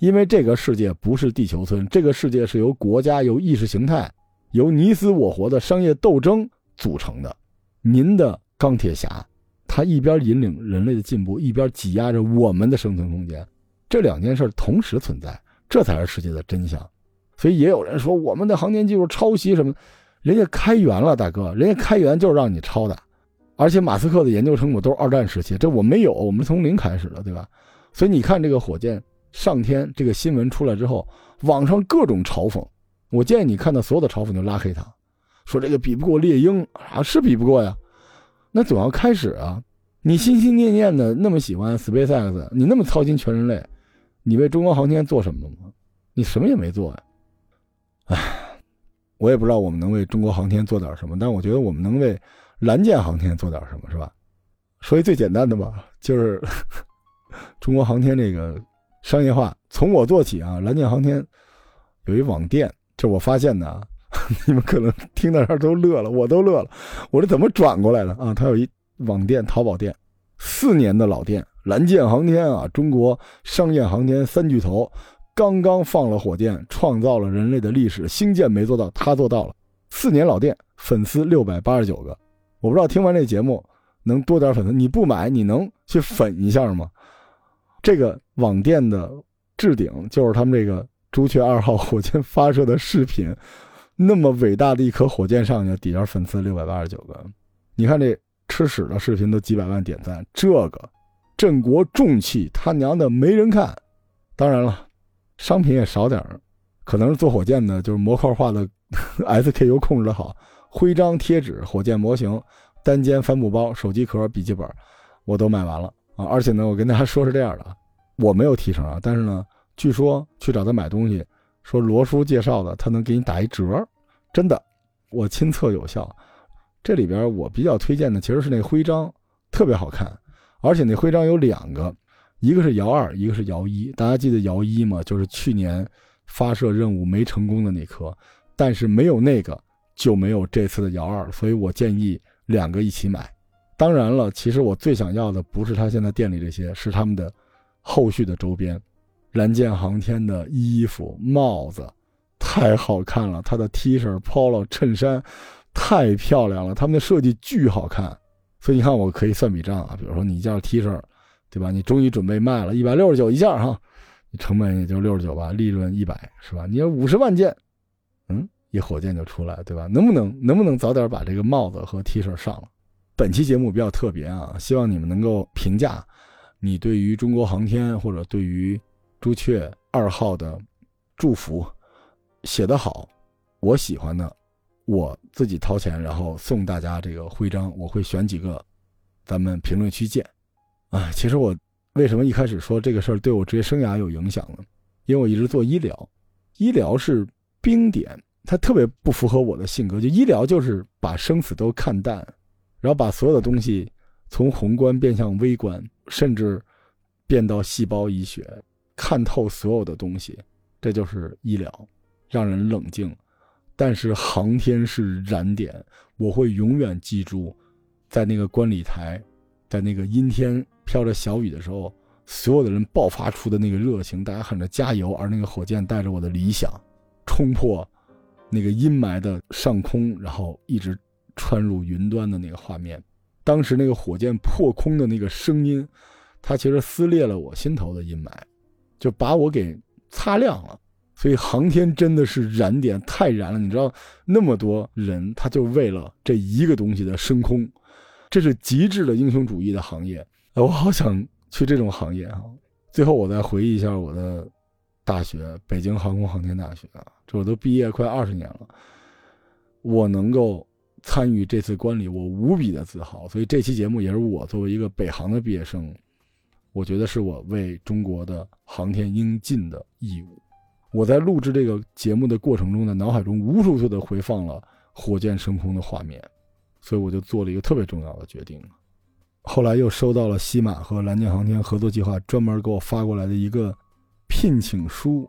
因为这个世界不是地球村，这个世界是由国家、由意识形态、由你死我活的商业斗争组成的。您的钢铁侠，他一边引领人类的进步，一边挤压着我们的生存空间，这两件事同时存在，这才是世界的真相。所以也有人说我们的航天技术抄袭什么，人家开源了，大哥，人家开源就是让你抄的。而且马斯克的研究成果都是二战时期，这我没有，我们从零开始的，对吧？所以你看这个火箭上天这个新闻出来之后，网上各种嘲讽，我建议你看到所有的嘲讽就拉黑他，说这个比不过猎鹰啊，是比不过呀，那总要开始啊。你心心念念的那么喜欢 SpaceX， 你那么操心全人类，你为中国航天做什么了吗？你什么也没做呀。唉，我也不知道我们能为中国航天做点什么，但我觉得我们能为蓝箭航天做点什么，是吧？所以最简单的吧，就是中国航天这个商业化从我做起啊。蓝箭航天有一网店，这我发现的啊，你们可能听到这都乐了，我都乐了，我这怎么转过来的啊？它有一网店，淘宝店，四年的老店，蓝箭航天啊，中国商业航天三巨头刚刚放了火箭，创造了人类的历史，星舰没做到，他做到了。四年老店，粉丝六百八十九个。我不知道听完这节目能多点粉丝，你不买你能去粉一下吗？这个网店的置顶就是他们这个朱雀二号火箭发射的视频，那么伟大的一颗火箭上去，底下粉丝六百八十九个。你看这吃屎的视频都几百万点赞，这个振国重器他娘的没人看。当然了，商品也少点，可能是做火箭的就是模块化的 S K U 控制的好，徽章贴纸火箭模型单肩帆布包手机壳笔记本我都买完了啊！而且呢我跟大家说是这样的，我没有提成啊，但是呢据说去找他买东西，说罗叔介绍的他能给你打一折，真的我亲测有效。这里边我比较推荐的其实是那徽章，特别好看，而且那徽章有两个，一个是遥二，一个是遥一。大家记得遥一吗？就是去年发射任务没成功的那颗，但是没有那个就没有这次的遥二，所以我建议两个一起买。当然了，其实我最想要的不是他现在店里这些，是他们的后续的周边，蓝箭航天的衣服帽子太好看了，他的 T 恤 Polo 衬衫太漂亮了，他们的设计巨好看。所以你看我可以算笔账啊，比如说你一件 T 恤对吧，你终于准备卖了一百六十九一件哈，你成本也就六十九吧，利润一百是吧，你要五十万件，嗯，一火箭就出来对吧，能不能能不能早点把这个帽子和 T 恤上了。本期节目比较特别啊，希望你们能够评价你对于中国航天或者对于朱雀二号的祝福，写得好，我喜欢的我自己掏钱然后送大家这个徽章，我会选几个，咱们评论区见啊。其实我为什么一开始说这个事儿对我职业生涯有影响呢？因为我一直做医疗，医疗是冰点，它特别不符合我的性格，就医疗就是把生死都看淡，然后把所有的东西从宏观变向微观，甚至变到细胞医学，看透所有的东西，这就是医疗，让人冷静。但是航天是燃点，我会永远记住，在那个观礼台，在那个阴天飘着小雨的时候，所有的人爆发出的那个热情，大家喊着加油，而那个火箭带着我的理想冲破那个阴霾的上空，然后一直穿入云端的那个画面，当时那个火箭破空的那个声音，它其实撕裂了我心头的阴霾，就把我给擦亮了。所以航天真的是燃点，太燃了，你知道那么多人他就为了这一个东西的升空，这是极致的英雄主义的行业，哎，我好想去这种行业啊！最后我再回忆一下我的大学，北京航空航天大学啊，这我都毕业快二十年了，我能够参与这次观礼，我无比的自豪。所以这期节目也是我作为一个北航的毕业生，我觉得是我为中国的航天应尽的义务。我在录制这个节目的过程中呢，脑海中无数次的回放了火箭升空的画面，所以我就做了一个特别重要的决定。后来又收到了西马和蓝箭航天合作计划专门给我发过来的一个聘请书，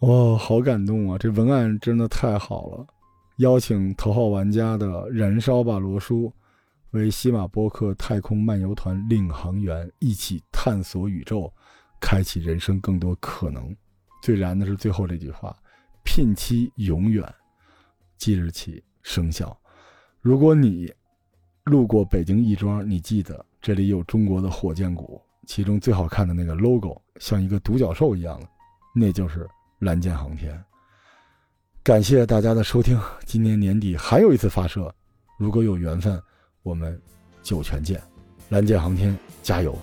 哇，好感动啊！这文案真的太好了。邀请头号玩家的燃烧吧罗叔为西马播客太空漫游团领航员，一起探索宇宙，开启人生更多可能。最燃的是最后这句话，聘期永远，即日起生效。如果你路过北京亦庄，你记得这里有中国的火箭谷，其中最好看的那个 logo 像一个独角兽一样的，那就是蓝箭航天。感谢大家的收听，今年年底还有一次发射，如果有缘分我们就全见。蓝箭航天加油！